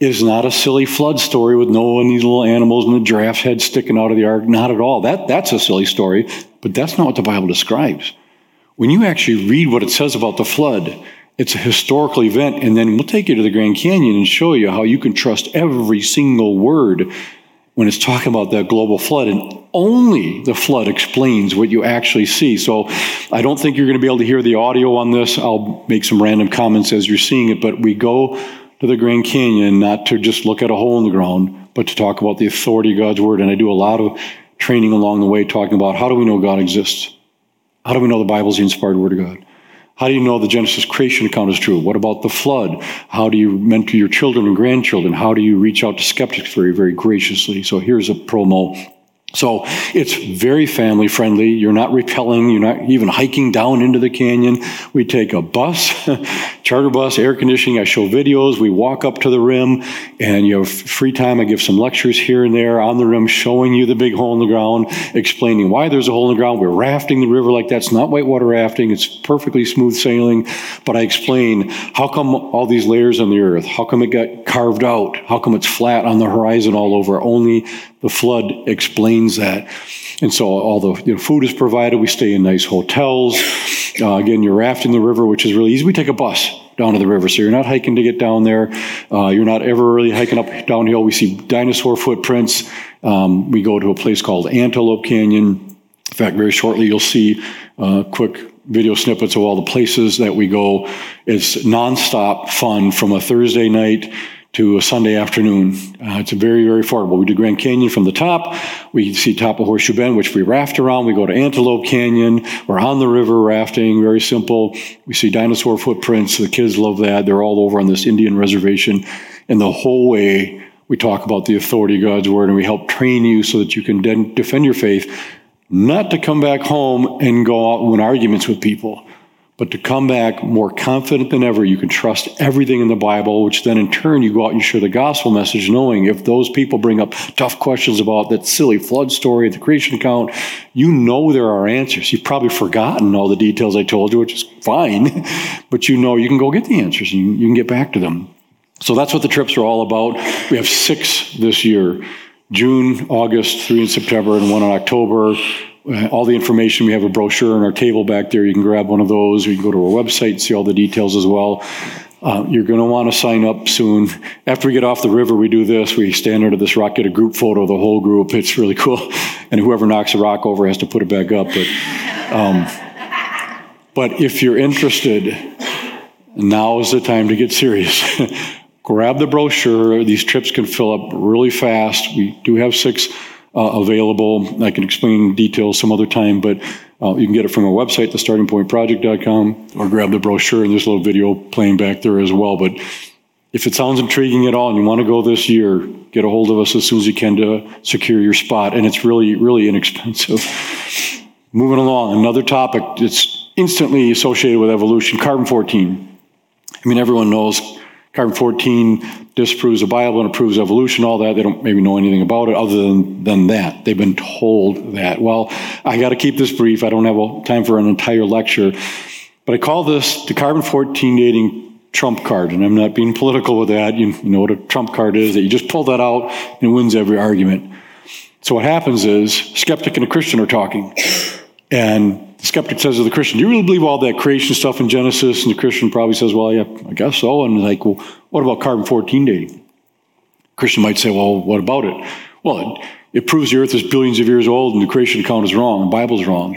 Is not a silly flood story with Noah and these little animals and the giraffe's head sticking out of the ark. Not at all. That's a silly story, but that's not what the Bible describes. When you actually read what it says about the flood, it's a historical event, and then we'll take you to the Grand Canyon and show you how you can trust every single word when it's talking about that global flood, and only the flood explains what you actually see. So I don't think you're going to be able to hear the audio on this. I'll make some random comments as you're seeing it, but we go to the Grand Canyon, not to just look at a hole in the ground, but to talk about the authority of God's Word. And I do a lot of training along the way talking about how do we know God exists? How do we know the Bible's the inspired Word of God? How do you know the Genesis creation account is true? What about the flood? How do you mentor your children and grandchildren? How do you reach out to skeptics very, very graciously? So here's a promo. So it's very family friendly. You're not rappelling. You're not even hiking down into the canyon. We take a bus, charter bus, air conditioning. I show videos. We walk up to the rim, and you have free time. I give some lectures here and there on the rim, showing you the big hole in the ground, explaining why there's a hole in the ground. We're rafting the river like that. It's not whitewater rafting. It's perfectly smooth sailing. But I explain how come all these layers on the earth, how come it got carved out, how come it's flat on the horizon all over, only the flood explains that. And so all the food is provided. We stay in nice hotels. Again, you're rafting the river, which is really easy. We take a bus down to the river, so you're not hiking to get down there. You're not ever really hiking up downhill. We see dinosaur footprints. We go to a place called Antelope Canyon. In fact, very shortly, you'll see quick video snippets of all the places that we go. It's nonstop fun from a Thursday night to a Sunday afternoon. It's very, very affordable. We do Grand Canyon from the top. We see top of Horseshoe Bend, which we raft around. We go to Antelope Canyon. We're on the river rafting, very simple. We see dinosaur footprints. The kids love that. They're all over on this Indian reservation. And the whole way, we talk about the authority of God's Word, and we help train you so that you can defend your faith not to come back home and go out and win arguments with people, but to come back more confident than ever. You can trust everything in the Bible, which then in turn you go out and you share the gospel message, knowing if those people bring up tough questions about that silly flood story, the creation account, you know there are answers. You've probably forgotten all the details I told you, which is fine, but you know you can go get the answers and you can get back to them. So that's what the trips are all about. We have 6 this year. June, August, 3 in September, and 1 in October. All the information, we have a brochure on our table back there. You can grab one of those. You can go to our website and see all the details as well. You're going to want to sign up soon. After we get off the river, we do this. We stand under this rock, get a group photo of the whole group. It's really cool. And whoever knocks a rock over has to put it back up. But if you're interested, now is the time to get serious. Grab the brochure. These trips can fill up really fast. We do have 6 available. I can explain details some other time, but you can get it from our website, thestartingpointproject.com, or grab the brochure, and there's a little video playing back there as well. But if it sounds intriguing at all and you want to go this year, get a hold of us as soon as you can to secure your spot. And it's really, really inexpensive. Moving along, another topic that's instantly associated with evolution, carbon-14. I mean, everyone knows Carbon-14 disproves the Bible and approves evolution, all that. They don't maybe know anything about it other than that. They've been told that. Well, I got to keep this brief. I don't have time for an entire lecture. But I call this the carbon-14 dating trump card, and I'm not being political with that. You know what a trump card is, that you just pull that out and it wins every argument. So what happens is, skeptic and a Christian are talking. And the skeptic says to the Christian, do you really believe all that creation stuff in Genesis? And the Christian probably says, well, yeah, I guess so. And like, well, what about carbon-14 dating? The Christian might say, well, what about it? Well, it proves the earth is billions of years old and the creation account is wrong, the Bible's wrong.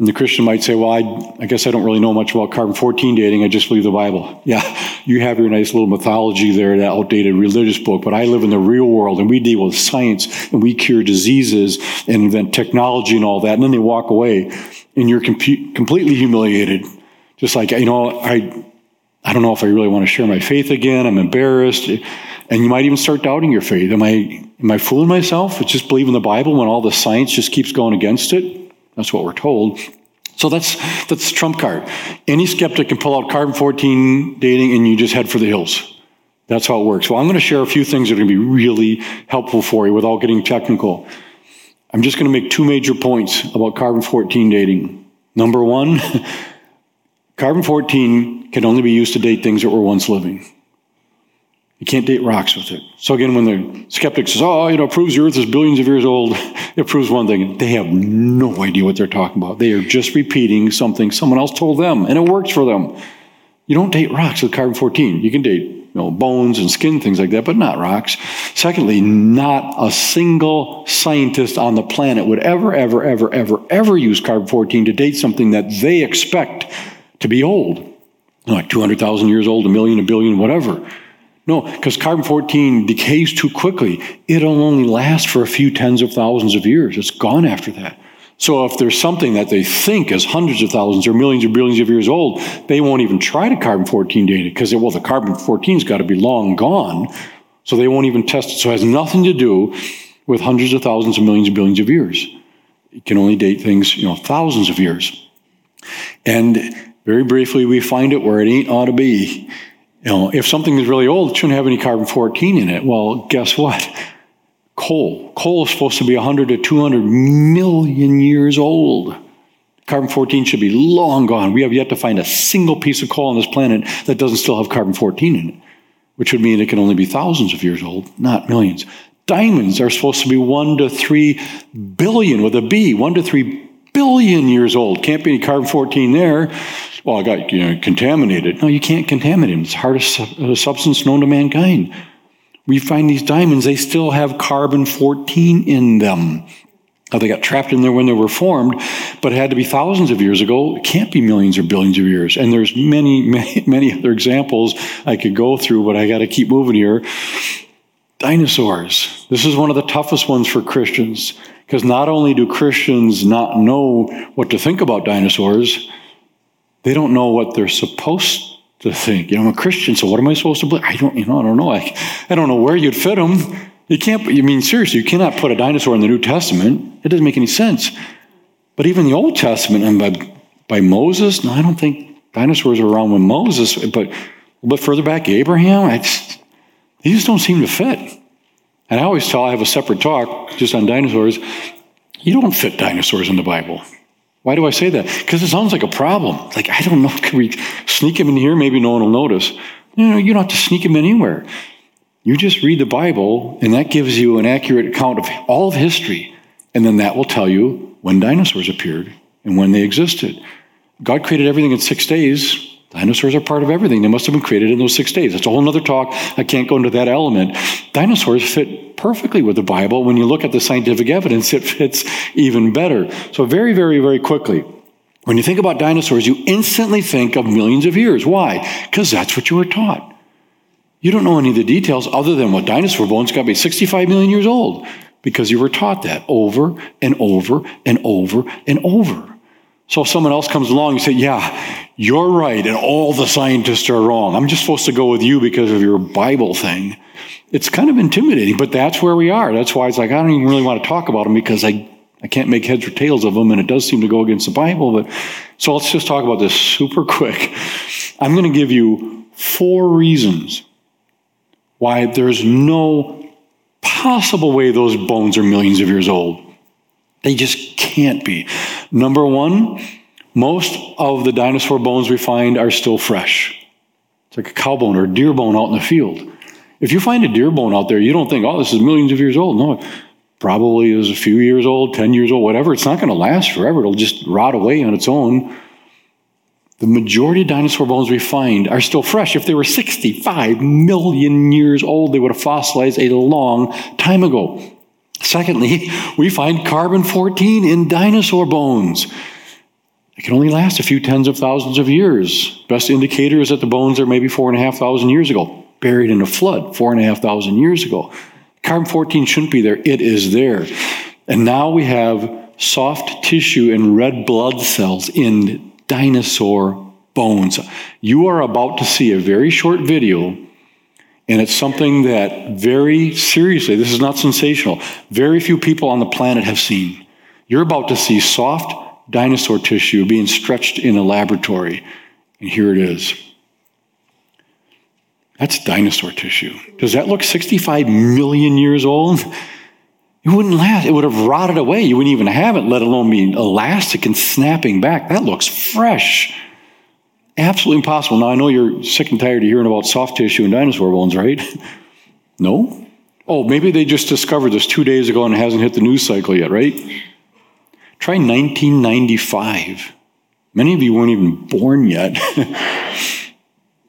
And the Christian might say, well, I guess I don't really know much about carbon-14 dating. I just believe the Bible. Yeah, you have your nice little mythology there, that outdated religious book, but I live in the real world, and we deal with science, and we cure diseases, and invent technology and all that. And then they walk away, and you're completely humiliated. Just like, you know, I don't know if I really want to share my faith again. I'm embarrassed. And you might even start doubting your faith. Am I fooling myself? It's just believing the Bible when all the science just keeps going against it? That's what we're told. So that's the trump card. Any skeptic can pull out carbon-14 dating and you just head for the hills. That's how it works. Well, I'm going to share a few things that are going to be really helpful for you without getting technical. I'm just going to make 2 major points about carbon-14 dating. Number 1, carbon-14 can only be used to date things that were once living. You can't date rocks with it. So again, when the skeptic says, oh, you know, it proves the earth is billions of years old, it proves one thing. They have no idea what they're talking about. They are just repeating something someone else told them, and it works for them. You don't date rocks with carbon-14. You can date, you know, bones and skin, things like that, but not rocks. Secondly, not a single scientist on the planet would ever use carbon-14 to date something that they expect to be old. Like 200,000 years old, a million, a billion, whatever. No, because carbon-14 decays too quickly. It'll only last for a few tens of thousands of years. It's gone after that. So if there's something that they think is hundreds of thousands or billions of years old, they won't even try to carbon-14 date it because, well, the carbon-14's got to be long gone, so they won't even test it. So it has nothing to do with hundreds of thousands of millions and billions of years. It can only date things, you know, thousands of years. And very briefly, we find it where it ain't ought to be. You know, if something is really old, it shouldn't have any carbon-14 in it. Well, guess what? Coal. Coal is supposed to be 100 to 200 million years old. Carbon-14 should be long gone. We have yet to find a single piece of coal on this planet that doesn't still have carbon-14 in it, which would mean it can only be thousands of years old, not millions. Diamonds are supposed to be 1 to 3 billion, with a B, 1 to 3 billion years old. Can't be any carbon-14 there. Well, I got, you know, contaminated. No, you can't contaminate them. It's the hardest substance known to mankind. We find these diamonds, they still have carbon-14 in them. Now, they got trapped in there when they were formed, but it had to be thousands of years ago. It can't be millions or billions of years. And there's many other examples I could go through, but I got to keep moving here. Dinosaurs. This is one of the toughest ones for Christians, because not only do Christians not know what to think about dinosaurs, they don't know what they're supposed to think. You know, I'm a Christian, so what am I supposed to believe? I don't know. I don't know where you'd fit them. You can't, I mean, seriously, you cannot put a dinosaur in the New Testament. It doesn't make any sense. But even the Old Testament, and by Moses, no, I don't think dinosaurs were around with Moses, but a little bit further back, Abraham, these don't seem to fit. And I always tell, I have a separate talk just on dinosaurs, you don't fit dinosaurs in the Bible. Why do I say that? Because it sounds like a problem. Like, I don't know, can we sneak them in here? Maybe no one will notice. No, you don't have to sneak them in anywhere. You just read the Bible, and that gives you an accurate account of all of history. And then that will tell you when dinosaurs appeared and when they existed. God created everything in 6 days. Dinosaurs are part of everything. They must have been created in those 6 days. That's a whole other talk. I can't go into that element. Dinosaurs fit perfectly with the Bible. When you look at the scientific evidence, it fits even better. So very, very, very quickly, when you think about dinosaurs, you instantly think of millions of years. Why? Because that's what you were taught. You don't know any of the details other than what dinosaur bones got to be 65 million years old, because you were taught that over and over and over and over. So if someone else comes along and say, yeah, you're right, and all the scientists are wrong. I'm just supposed to go with you because of your Bible thing. It's kind of intimidating, but that's where we are. That's why it's like, I don't even really want to talk about them, because I can't make heads or tails of them, and it does seem to go against the Bible. But so let's just talk about this super quick. I'm going to give you 4 reasons why there's no possible way those bones are millions of years old. They just can't be. Number one, most of the dinosaur bones we find are still fresh. It's like a cow bone or a deer bone out in the field. If you find a deer bone out there, you don't think, oh, this is millions of years old. No, it probably is a few years old, 10 years old, whatever. It's not going to last forever. It'll just rot away on its own. The majority of dinosaur bones we find are still fresh. If they were 65 million years old, they would have fossilized a long time ago. Secondly, we find carbon-14 in dinosaur bones. It can only last a few tens of thousands of years. Best indicator is that the bones are maybe 4,500 years ago, buried in a flood 4,500 years ago. Carbon-14 shouldn't be there. It is there. And now we have soft tissue and red blood cells in dinosaur bones. You are about to see a very short video. And it's something that very seriously, this is not sensational, very few people on the planet have seen. You're about to see soft dinosaur tissue being stretched in a laboratory. And here it is. That's dinosaur tissue. Does that look 65 million years old? It wouldn't last. It would have rotted away. You wouldn't even have it, let alone be elastic and snapping back. That looks fresh. Absolutely impossible. Now, I know you're sick and tired of hearing about soft tissue and dinosaur bones, right? No? Oh, maybe they just discovered this 2 days ago and it hasn't hit the news cycle yet, right? Try 1995. Many of you weren't even born yet.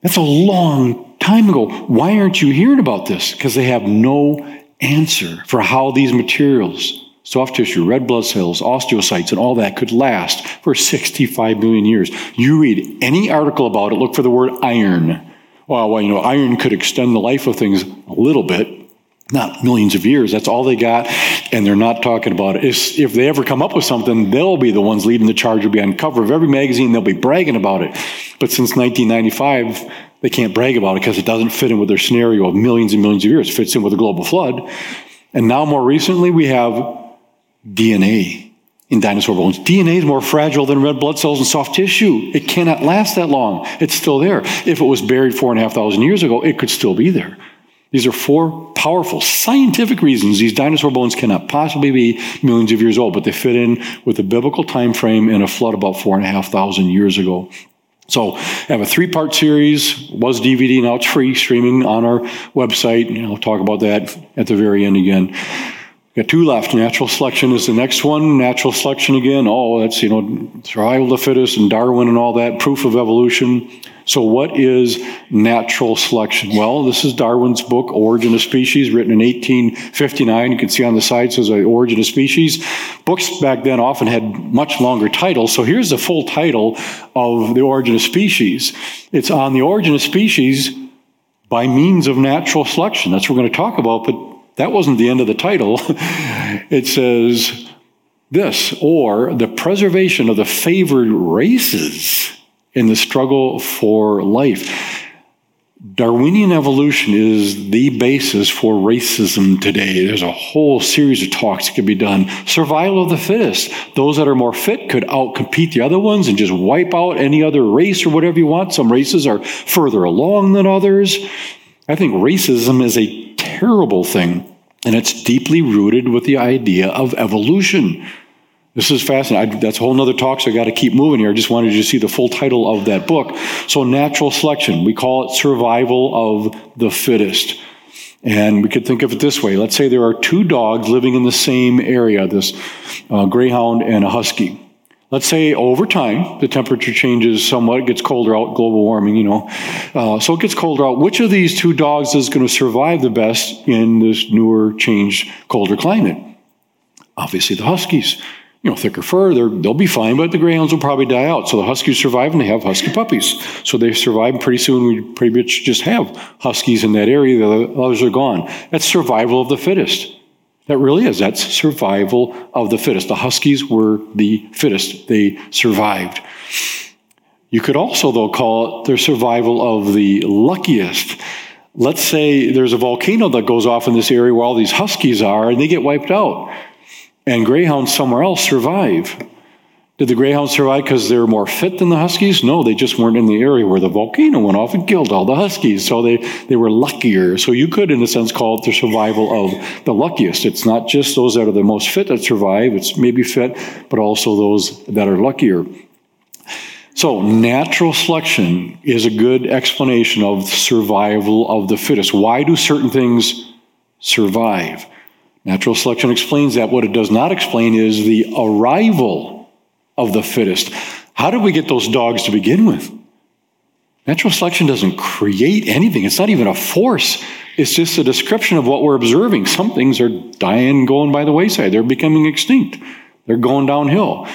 That's a long time ago. Why aren't you hearing about this? Because they have no answer for how these materials, soft tissue, red blood cells, osteocytes, and all that could last for 65 million years. You read any article about it, look for the word iron. Well, you know, iron could extend the life of things a little bit, not millions of years. That's all they got, and they're not talking about it. If they ever come up with something, they'll be the ones leading the charge. It'll be on cover of every magazine. They'll be bragging about it. But since 1995, they can't brag about it because it doesn't fit in with their scenario of millions and millions of years. It fits in with a global flood. And now more recently, we have DNA in dinosaur bones. DNA is more fragile than red blood cells and soft tissue. It cannot last that long. It's still there. If it was buried 4,500 years ago, it could still be there. These are 4 powerful scientific reasons these dinosaur bones cannot possibly be millions of years old, but they fit in with the biblical time frame and a flood about 4,500 years ago. So I have a 3-part series, was DVD, now it's free, streaming on our website. And I'll talk about that at the very end again. Got 2 left. Natural selection is the next one. Natural selection again. Oh, that's, you know, survival of the fittest and Darwin and all that, proof of evolution. So what is natural selection? Well, this is Darwin's book, Origin of Species, written in 1859. You can see on the side, it says Origin of Species. Books back then often had much longer titles. So here's the full title of The Origin of Species. It's on the origin of species by means of natural selection. That's what we're going to talk about, but that wasn't the end of the title. It says this, or the preservation of the favored races in the struggle for life. Darwinian evolution is the basis for racism today. There's a whole series of talks that could be done. Survival of the fittest. Those that are more fit could outcompete the other ones and just wipe out any other race or whatever you want. Some races are further along than others. I think racism is a terrible thing, and it's deeply rooted with the idea of evolution. This is fascinating. That's a whole other talk, so I got to keep moving here. I just wanted you to see the full title of that book. So natural selection, we call it survival of the fittest. And we could think of it this way. Let's say there are two dogs living in the same area, this greyhound and a husky. Let's say over time, the temperature changes somewhat. It gets colder out, global warming, you know. So it gets colder out. Which of these two dogs is going to survive the best in this newer, changed, colder climate? Obviously, the huskies. You know, thicker fur, they'll be fine, but the greyhounds will probably die out. So the huskies survive, and they have husky puppies. So they survive, and pretty soon we pretty much just have huskies in that area. The others are gone. That's survival of the fittest. That really is. That's survival of the fittest. The huskies were the fittest. They survived. You could also, though, call it the survival of the luckiest. Let's say there's a volcano that goes off in this area where all these huskies are, and they get wiped out. And greyhounds somewhere else survive. Did the greyhounds survive because they were more fit than the huskies? No, they just weren't in the area where the volcano went off and killed all the huskies. So they were luckier. So you could, in a sense, call it the survival of the luckiest. It's not just those that are the most fit that survive. It's maybe fit, but also those that are luckier. So natural selection is a good explanation of survival of the fittest. Why do certain things survive? Natural selection explains that. What it does not explain is the arrival of the fittest. How did we get those dogs to begin with? Natural selection doesn't create anything. It's not even a force. It's just a description of what we're observing. Some things are dying, going by the wayside. They're becoming extinct. They're going downhill.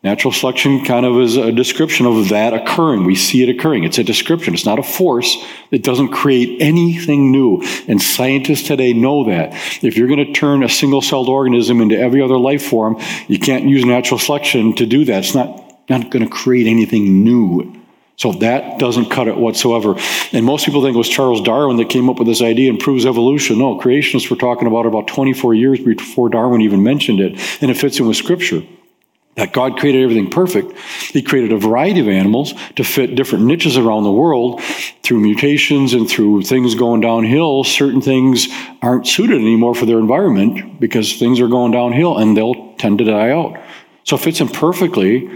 Natural selection kind of is a description of that occurring. We see it occurring. It's a description. It's not a force. It doesn't create anything new. And scientists today know that. If you're going to turn a single-celled organism into every other life form, you can't use natural selection to do that. It's not going to create anything new. So that doesn't cut it whatsoever. And most people think it was Charles Darwin that came up with this idea and proves evolution. No, creationists were talking about 24 years before Darwin even mentioned it. And it fits in with Scripture. That God created everything perfect. He created a variety of animals to fit different niches around the world. Through mutations and through things going downhill, certain things aren't suited anymore for their environment because things are going downhill and they'll tend to die out. So it fits in perfectly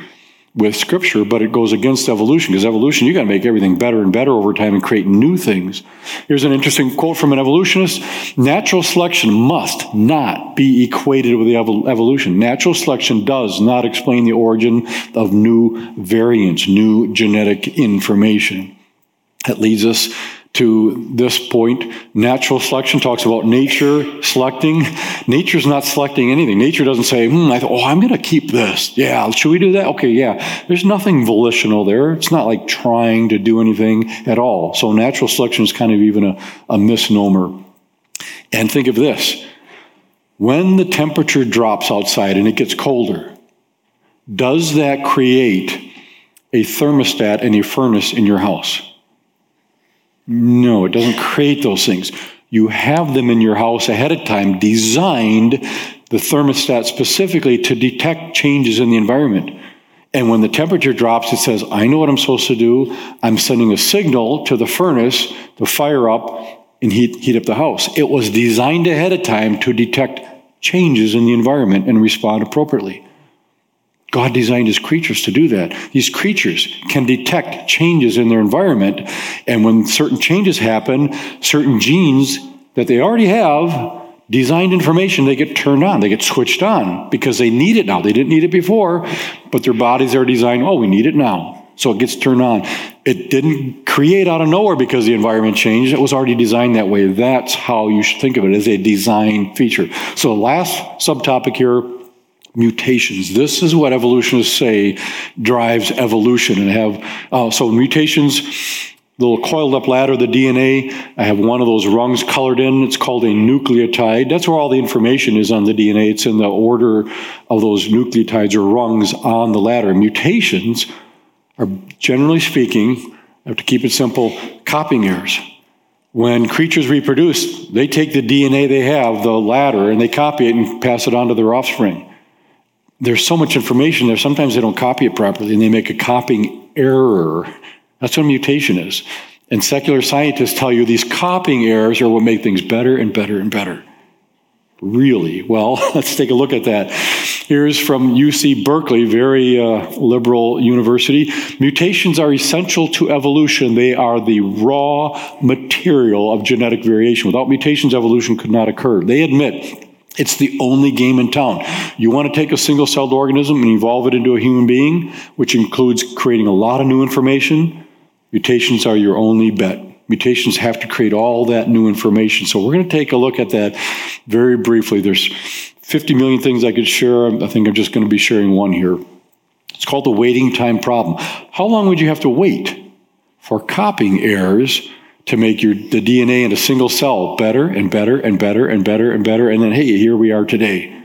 with Scripture, but it goes against evolution, because evolution, you got to make everything better and better over time and create new things. Here's an interesting quote from an evolutionist. Natural selection must not be equated with evolution. Natural selection does not explain the origin of new variants, new genetic information. That leads us to this point. Natural selection talks about nature selecting. Nature's not selecting anything. Nature doesn't say, I'm going to keep this. Yeah, should we do that? Okay, yeah. There's nothing volitional there. It's not like trying to do anything at all. So natural selection is kind of even a misnomer. And think of this. When the temperature drops outside and it gets colder, does that create a thermostat and a furnace in your house? No, it doesn't create those things. You have them in your house ahead of time, designed, the thermostat specifically, to detect changes in the environment. And when the temperature drops, it says, I know what I'm supposed to do. I'm sending a signal to the furnace to fire up and heat up the house. It was designed ahead of time to detect changes in the environment and respond appropriately. God designed his creatures to do that. These creatures can detect changes in their environment, and when certain changes happen, certain genes that they already have, designed information, they get turned on, they get switched on, because they need it now. They didn't need it before, but their bodies are designed, we need it now. So it gets turned on. It didn't create out of nowhere because the environment changed. It was already designed that way. That's how you should think of it, as a design feature. So last subtopic here, mutations. This is what evolutionists say drives evolution. And mutations, little coiled up ladder, the DNA. I have one of those rungs colored in. It's called a nucleotide. That's where all the information is on the DNA. It's in the order of those nucleotides or rungs on the ladder. Mutations are, generally speaking, I have to keep it simple, copying errors. When creatures reproduce, they take the DNA they have, the latter, and they copy it and pass it on to their offspring. There's so much information there, sometimes they don't copy it properly, and they make a copying error. That's what mutation is. And secular scientists tell you these copying errors are what make things better and better and better. Really? Well, let's take a look at that. Here's from UC Berkeley, very liberal university. Mutations are essential to evolution. They are the raw material of genetic variation. Without mutations, evolution could not occur. They admit it's the only game in town. You want to take a single-celled organism and evolve it into a human being, which includes creating a lot of new information. Mutations are your only bet. Mutations have to create all that new information. So we're going to take a look at that very briefly. There's 50 million things I could share. I think I'm just going to be sharing one here. It's called the waiting time problem. How long would you have to wait for copying errors to make the DNA in a single cell better and better and better and better and better? And then, hey, here we are today.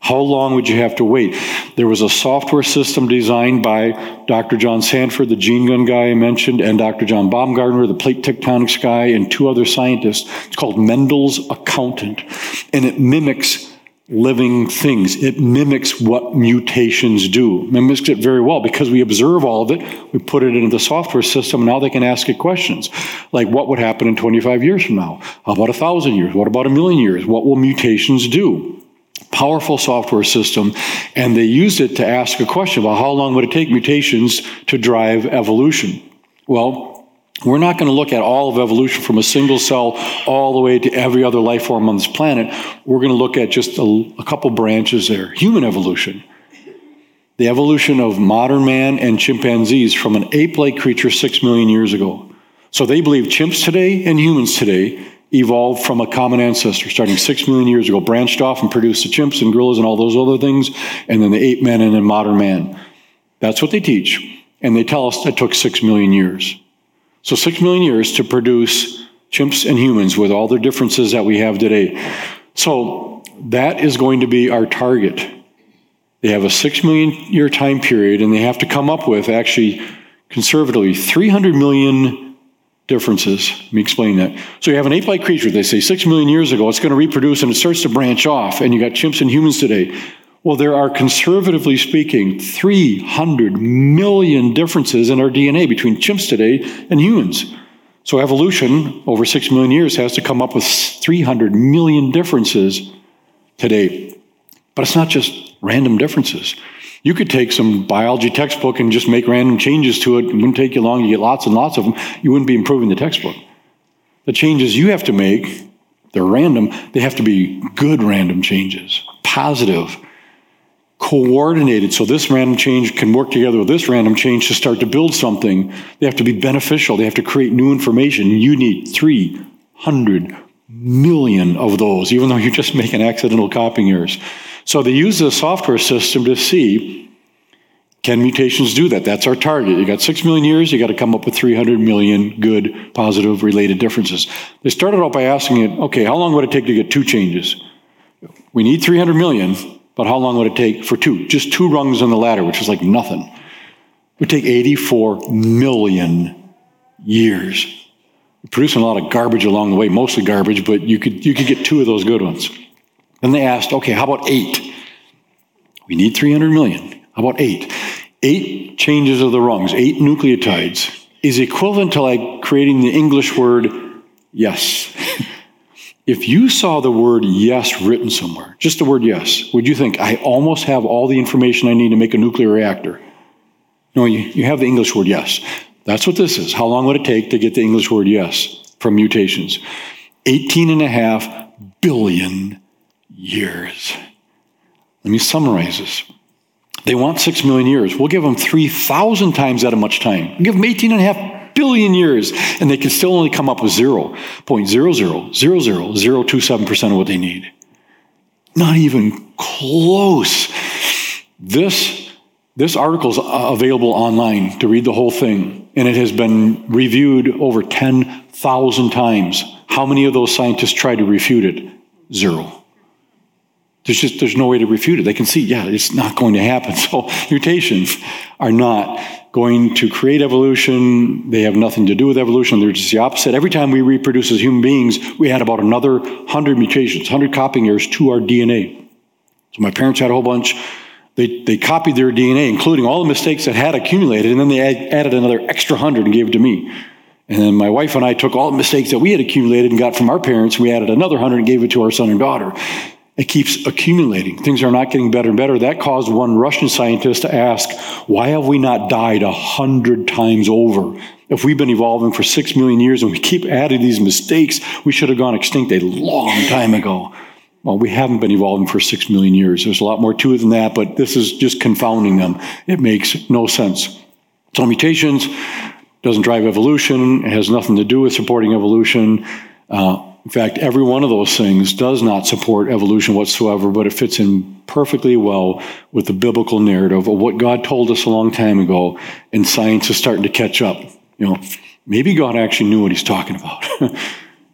How long would you have to wait? There was a software system designed by Dr. John Sanford, the gene gun guy I mentioned, and Dr. John Baumgardner, the plate tectonics guy, and two other scientists. It's called Mendel's Accountant, and it mimics living things. It mimics what mutations do. It mimics it very well because we observe all of it. We put it into the software system, and now they can ask it questions. Like, what would happen in 25 years from now? How about 1,000 years? What about 1,000,000 years? What will mutations do? Powerful software system, and they used it to ask a question about how long would it take mutations to drive evolution. Well, we're not going to look at all of evolution from a single cell all the way to every other life form on this planet. We're going to look at just a couple branches there. Human evolution. The evolution of modern man and chimpanzees from an ape-like creature 6 million years ago. So they believe chimps today and humans today evolved from a common ancestor starting 6 million years ago, branched off and produced the chimps and gorillas and all those other things, and then the ape man and then modern man. That's what they teach. And they tell us it took 6 million years. So 6 million years to produce chimps and humans with all the differences that we have today. So that is going to be our target. They have a 6 million year time period, and they have to come up with, actually, conservatively, 300 million differences. Let me explain that. So you have an ape-like creature, they say, 6 million years ago, it's going to reproduce, and it starts to branch off, and you got chimps and humans today. Well, there are, conservatively speaking, 300 million differences in our DNA between chimps today and humans. So evolution, over 6 million years, has to come up with 300 million differences today. But it's not just random differences. You could take some biology textbook and just make random changes to it. It wouldn't take you long. You get lots and lots of them. You wouldn't be improving the textbook. The changes you have to make, they're random. They have to be good random changes, positive, coordinated. So this random change can work together with this random change to start to build something. They have to be beneficial. They have to create new information. You need 300 million of those, even though you're just making accidental copying errors. So they use the software system to see, can mutations do that? That's our target. You got 6 million years, you got to come up with 300 million good, positive, related differences. They started out by asking it, okay, how long would it take to get two changes? We need 300 million, but how long would it take for two? Just two rungs on the ladder, which is like nothing. It would take 84 million years. You're producing a lot of garbage along the way, mostly garbage, but you could get two of those good ones. Then they asked, okay, how about 8? We need 300 million. How about 8? 8 changes of the rungs, 8 nucleotides, is equivalent to like creating the English word yes. If you saw the word yes written somewhere, just the word yes, would you think, I almost have all the information I need to make a nuclear reactor? No, you have the English word yes. That's what this is. How long would it take to get the English word yes from mutations? 18.5 billion years. Let me summarize this. They want 6 million years. We'll give them 3,000 times that much time. We'll give them 18.5 billion years, and they can still only come up with 0.0000027% of what they need. Not even close. This article's available online to read the whole thing, and it has been reviewed over 10,000 times. How many of those scientists tried to refute it? Zero. There's no way to refute it. They can see, yeah, it's not going to happen. So mutations are not going to create evolution. They have nothing to do with evolution. They're just the opposite. Every time we reproduce as human beings, we had about another 100 mutations, 100 copying errors to our DNA. So my parents had a whole bunch. They copied their DNA, including all the mistakes that had accumulated, and then they added another extra 100 and gave it to me. And then my wife and I took all the mistakes that we had accumulated and got from our parents, and we added another 100 and gave it to our son and daughter. It keeps accumulating. Things are not getting better and better. That caused one Russian scientist to ask, why have we not died 100 times over? If we've been evolving for 6 million years and we keep adding these mistakes, we should have gone extinct a long time ago. Well, we haven't been evolving for 6 million years. There's a lot more to it than that, but this is just confounding them. It makes no sense. So mutations doesn't drive evolution. It has nothing to do with supporting evolution. In fact, every one of those things does not support evolution whatsoever, but it fits in perfectly well with the biblical narrative of what God told us a long time ago, and science is starting to catch up. You know, maybe God actually knew what he's talking about.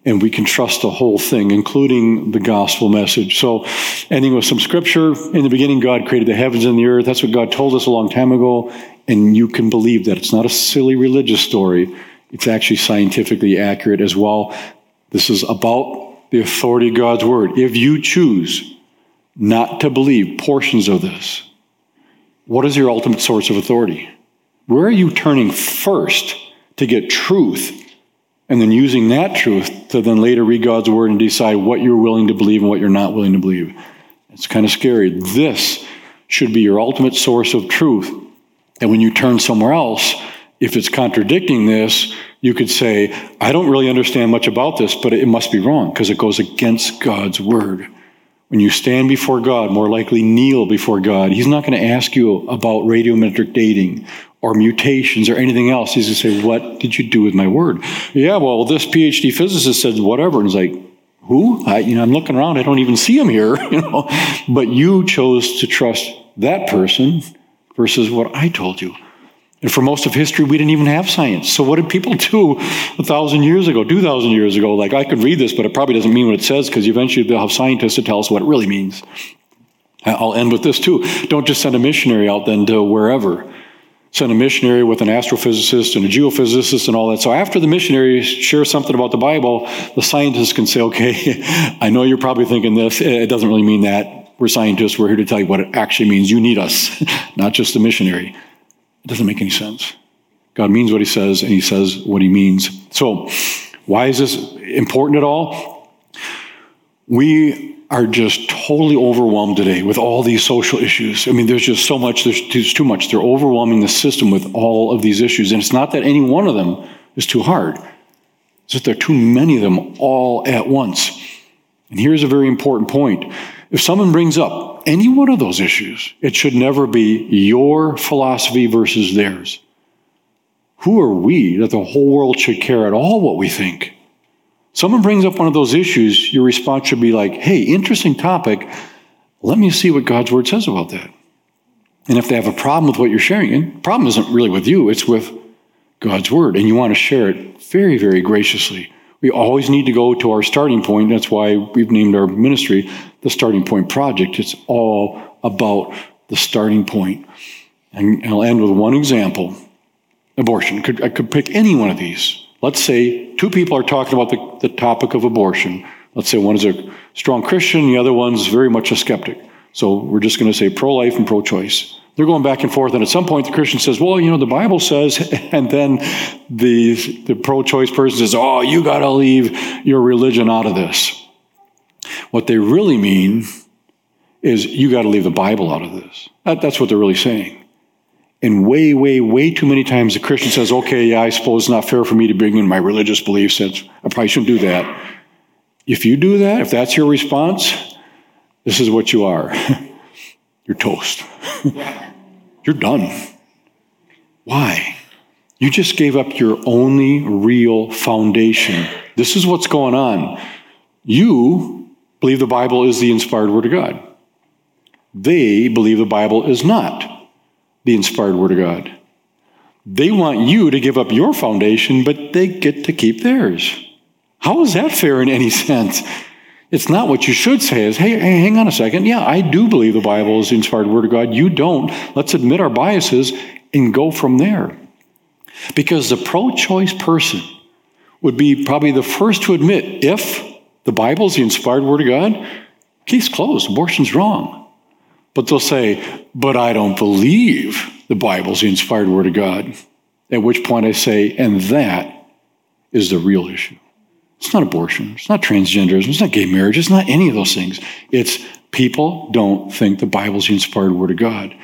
And we can trust the whole thing, including the gospel message. So ending with some scripture, in the beginning God created the heavens and the earth. That's what God told us a long time ago, and you can believe that. It's not a silly religious story. It's actually scientifically accurate as well. This is about the authority of God's word. If you choose not to believe portions of this, what is your ultimate source of authority? Where are you turning first to get truth, and then using that truth to then later read God's word and decide what you're willing to believe and what you're not willing to believe? It's kind of scary. This should be your ultimate source of truth. And when you turn somewhere else, if it's contradicting this, you could say, I don't really understand much about this, but it must be wrong because it goes against God's word. When you stand before God, more likely kneel before God, he's not going to ask you about radiometric dating or mutations or anything else. He's going to say, what did you do with my word? Yeah, well, this PhD physicist said whatever. And he's like, who? I'm looking around. I don't even see him here. But you chose to trust that person versus what I told you. And for most of history, we didn't even have science. So what did people do 1,000 years ago, 2,000 years ago? Like, I could read this, but it probably doesn't mean what it says, because eventually they'll have scientists to tell us what it really means. I'll end with this, too. Don't just send a missionary out then to wherever. Send a missionary with an astrophysicist and a geophysicist and all that. So after the missionaries share something about the Bible, the scientists can say, okay, I know you're probably thinking this. It doesn't really mean that. We're scientists. We're here to tell you what it actually means. You need us, not just the missionary. It doesn't make any sense. God means what he says, and he says what he means. So why is this important at all? We are just totally overwhelmed today with all these social issues. I mean, there's just so much. There's too much. They're overwhelming the system with all of these issues. And it's not that any one of them is too hard. It's that there are too many of them all at once. And here's a very important point. If someone brings up any one of those issues, it should never be your philosophy versus theirs. Who are we that the whole world should care at all what we think? Someone brings up one of those issues, your response should be like, hey, interesting topic. Let me see what God's word says about that. And if they have a problem with what you're sharing, and the problem isn't really with you, it's with God's word, and you want to share it very, very graciously. We always need to go to our starting point. That's why we've named our ministry the Starting Point Project. It's all about the starting point. And I'll end with one example. Abortion. I could pick any one of these. Let's say two people are talking about the topic of abortion. Let's say one is a strong Christian, the other one's very much a skeptic. So we're just going to say pro-life and pro-choice. They're going back and forth, and at some point the Christian says, well, the Bible says, and then the pro-choice person says, oh, you got to leave your religion out of this. What they really mean is you got to leave the Bible out of this. That's what they're really saying. And way, way, way too many times the Christian says, okay, yeah, I suppose it's not fair for me to bring in my religious beliefs. I probably shouldn't do that. If you do that, if that's your response, this is what you are. You're toast. You're done. Why? You just gave up your only real foundation. This is what's going on. You believe the Bible is the inspired word of God. They believe the Bible is not the inspired word of God. They want you to give up your foundation, but they get to keep theirs. How is that fair in any sense? It's not what you should say is, hey, hang on a second. Yeah, I do believe the Bible is the inspired word of God. You don't. Let's admit our biases and go from there. Because the pro-choice person would be probably the first to admit, if the Bible is the inspired word of God, case closed, abortion's wrong. But they'll say, but I don't believe the Bible's the inspired word of God. At which point I say, and that is the real issue. It's not abortion. It's not transgenderism. It's not gay marriage. It's not any of those things. It's people don't think the Bible's the inspired word of God.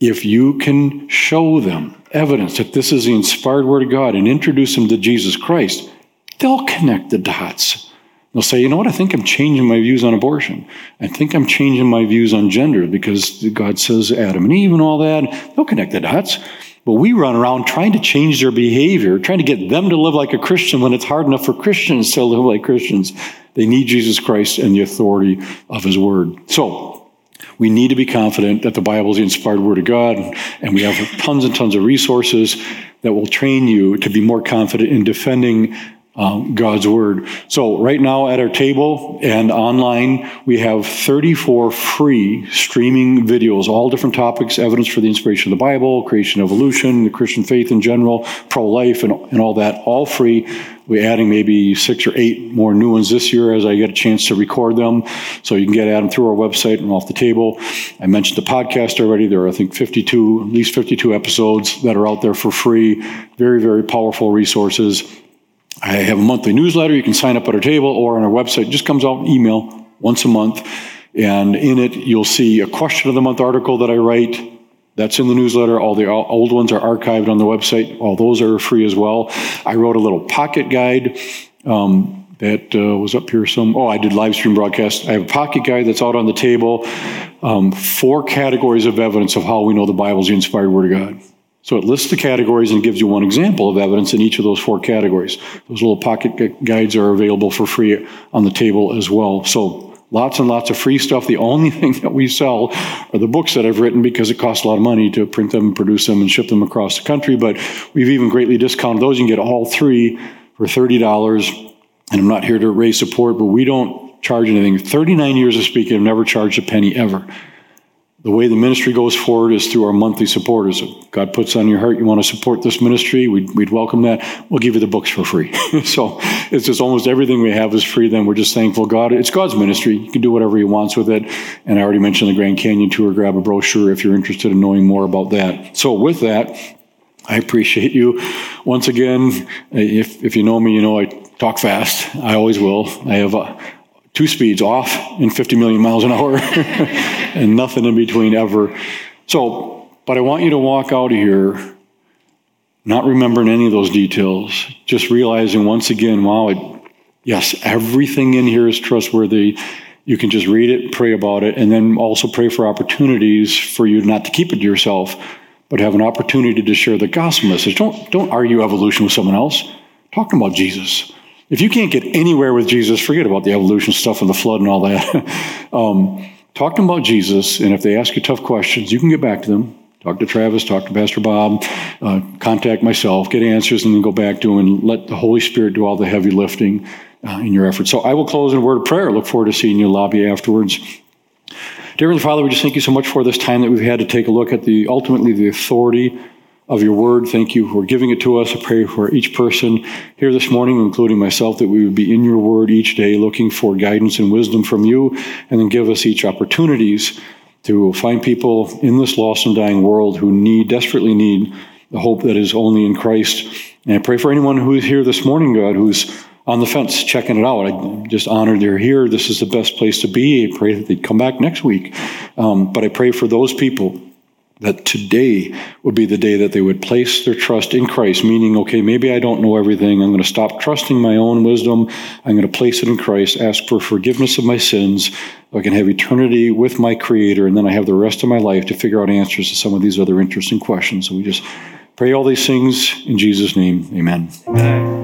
If you can show them evidence that this is the inspired word of God and introduce them to Jesus Christ, they'll connect the dots. They'll say, you know what, I think I'm changing my views on abortion. I think I'm changing my views on gender because God says Adam and Eve and all that. They'll connect the dots. But we run around trying to change their behavior, trying to get them to live like a Christian when it's hard enough for Christians to live like Christians. They need Jesus Christ and the authority of his word. So we need to be confident that the Bible is the inspired word of God, and we have tons and tons of resources that will train you to be more confident in defending God's word. So right now at our table and online, we have 34 free streaming videos, all different topics: evidence for the inspiration of the Bible, creation, evolution, the Christian faith in general, pro-life, and all that, all free. We're adding maybe 6 or 8 more new ones this year as I get a chance to record them. So you can get at them through our website and Off the Table. I mentioned the podcast already. There are, I think, 52, at least 52 episodes that are out there for free. Very, very powerful resources. I have a monthly newsletter. You can sign up at our table or on our website. It just comes out in email once a month. And in it, you'll see a question of the month article that I write. That's in the newsletter. All the old ones are archived on the website. All those are free as well. I wrote a little pocket guide that was up here some. Oh, I did live stream broadcast. I have a pocket guide that's out on the table. 4 categories of evidence of how we know the Bible is the inspired word of God. So it lists the categories and gives you one example of evidence in each of those 4 categories. Those little pocket guides are available for free on the table as well. So lots and lots of free stuff. The only thing that we sell are the books that I've written because it costs a lot of money to print them, produce them, and ship them across the country. But we've even greatly discounted those. You can get all 3 for $30. And I'm not here to raise support, but we don't charge anything. 39 years of speaking, I've never charged a penny ever. The way the ministry goes forward is through our monthly supporters. If God puts on your heart, you want to support this ministry, we'd welcome that. We'll give you the books for free. So it's just almost everything we have is free then. We're just thankful God. It's God's ministry. You can do whatever he wants with it. And I already mentioned the Grand Canyon tour. Grab a brochure if you're interested in knowing more about that. So with that, I appreciate you. Once again, if you know me, you know I talk fast. I always will. I have a 2 speeds, off and 50 million miles an hour, and nothing in between ever. So, but I want you to walk out of here not remembering any of those details, just realizing once again, wow, yes, everything in here is trustworthy. You can just read it, pray about it, and then also pray for opportunities for you not to keep it to yourself, but have an opportunity to share the gospel message. Don't argue evolution with someone else. Talk about Jesus. If you can't get anywhere with Jesus, forget about the evolution stuff and the flood and all that. Talk to them about Jesus, and if they ask you tough questions, you can get back to them. Talk to Travis, talk to Pastor Bob, contact myself, get answers, and then go back to and let the Holy Spirit do all the heavy lifting in your efforts. So I will close in a word of prayer. Look forward to seeing you in the lobby afterwards. Dear Heavenly Father, we just thank you so much for this time that we've had to take a look at ultimately the authority of your word. Thank you for giving it to us. I pray for each person here this morning, including myself, that we would be in your word each day, looking for guidance and wisdom from you, and then give us each opportunities to find people in this lost and dying world who desperately need the hope that is only in Christ. And I pray for anyone who is here this morning, God, who's on the fence, checking it out. I'm just honored they're here. This is the best place to be. I pray that they'd come back next week. But I pray for those people that today would be the day that they would place their trust in Christ, meaning, okay, maybe I don't know everything. I'm going to stop trusting my own wisdom. I'm going to place it in Christ, ask for forgiveness of my sins, so I can have eternity with my Creator, and then I have the rest of my life to figure out answers to some of these other interesting questions. So we just pray all these things in Jesus' name. Amen.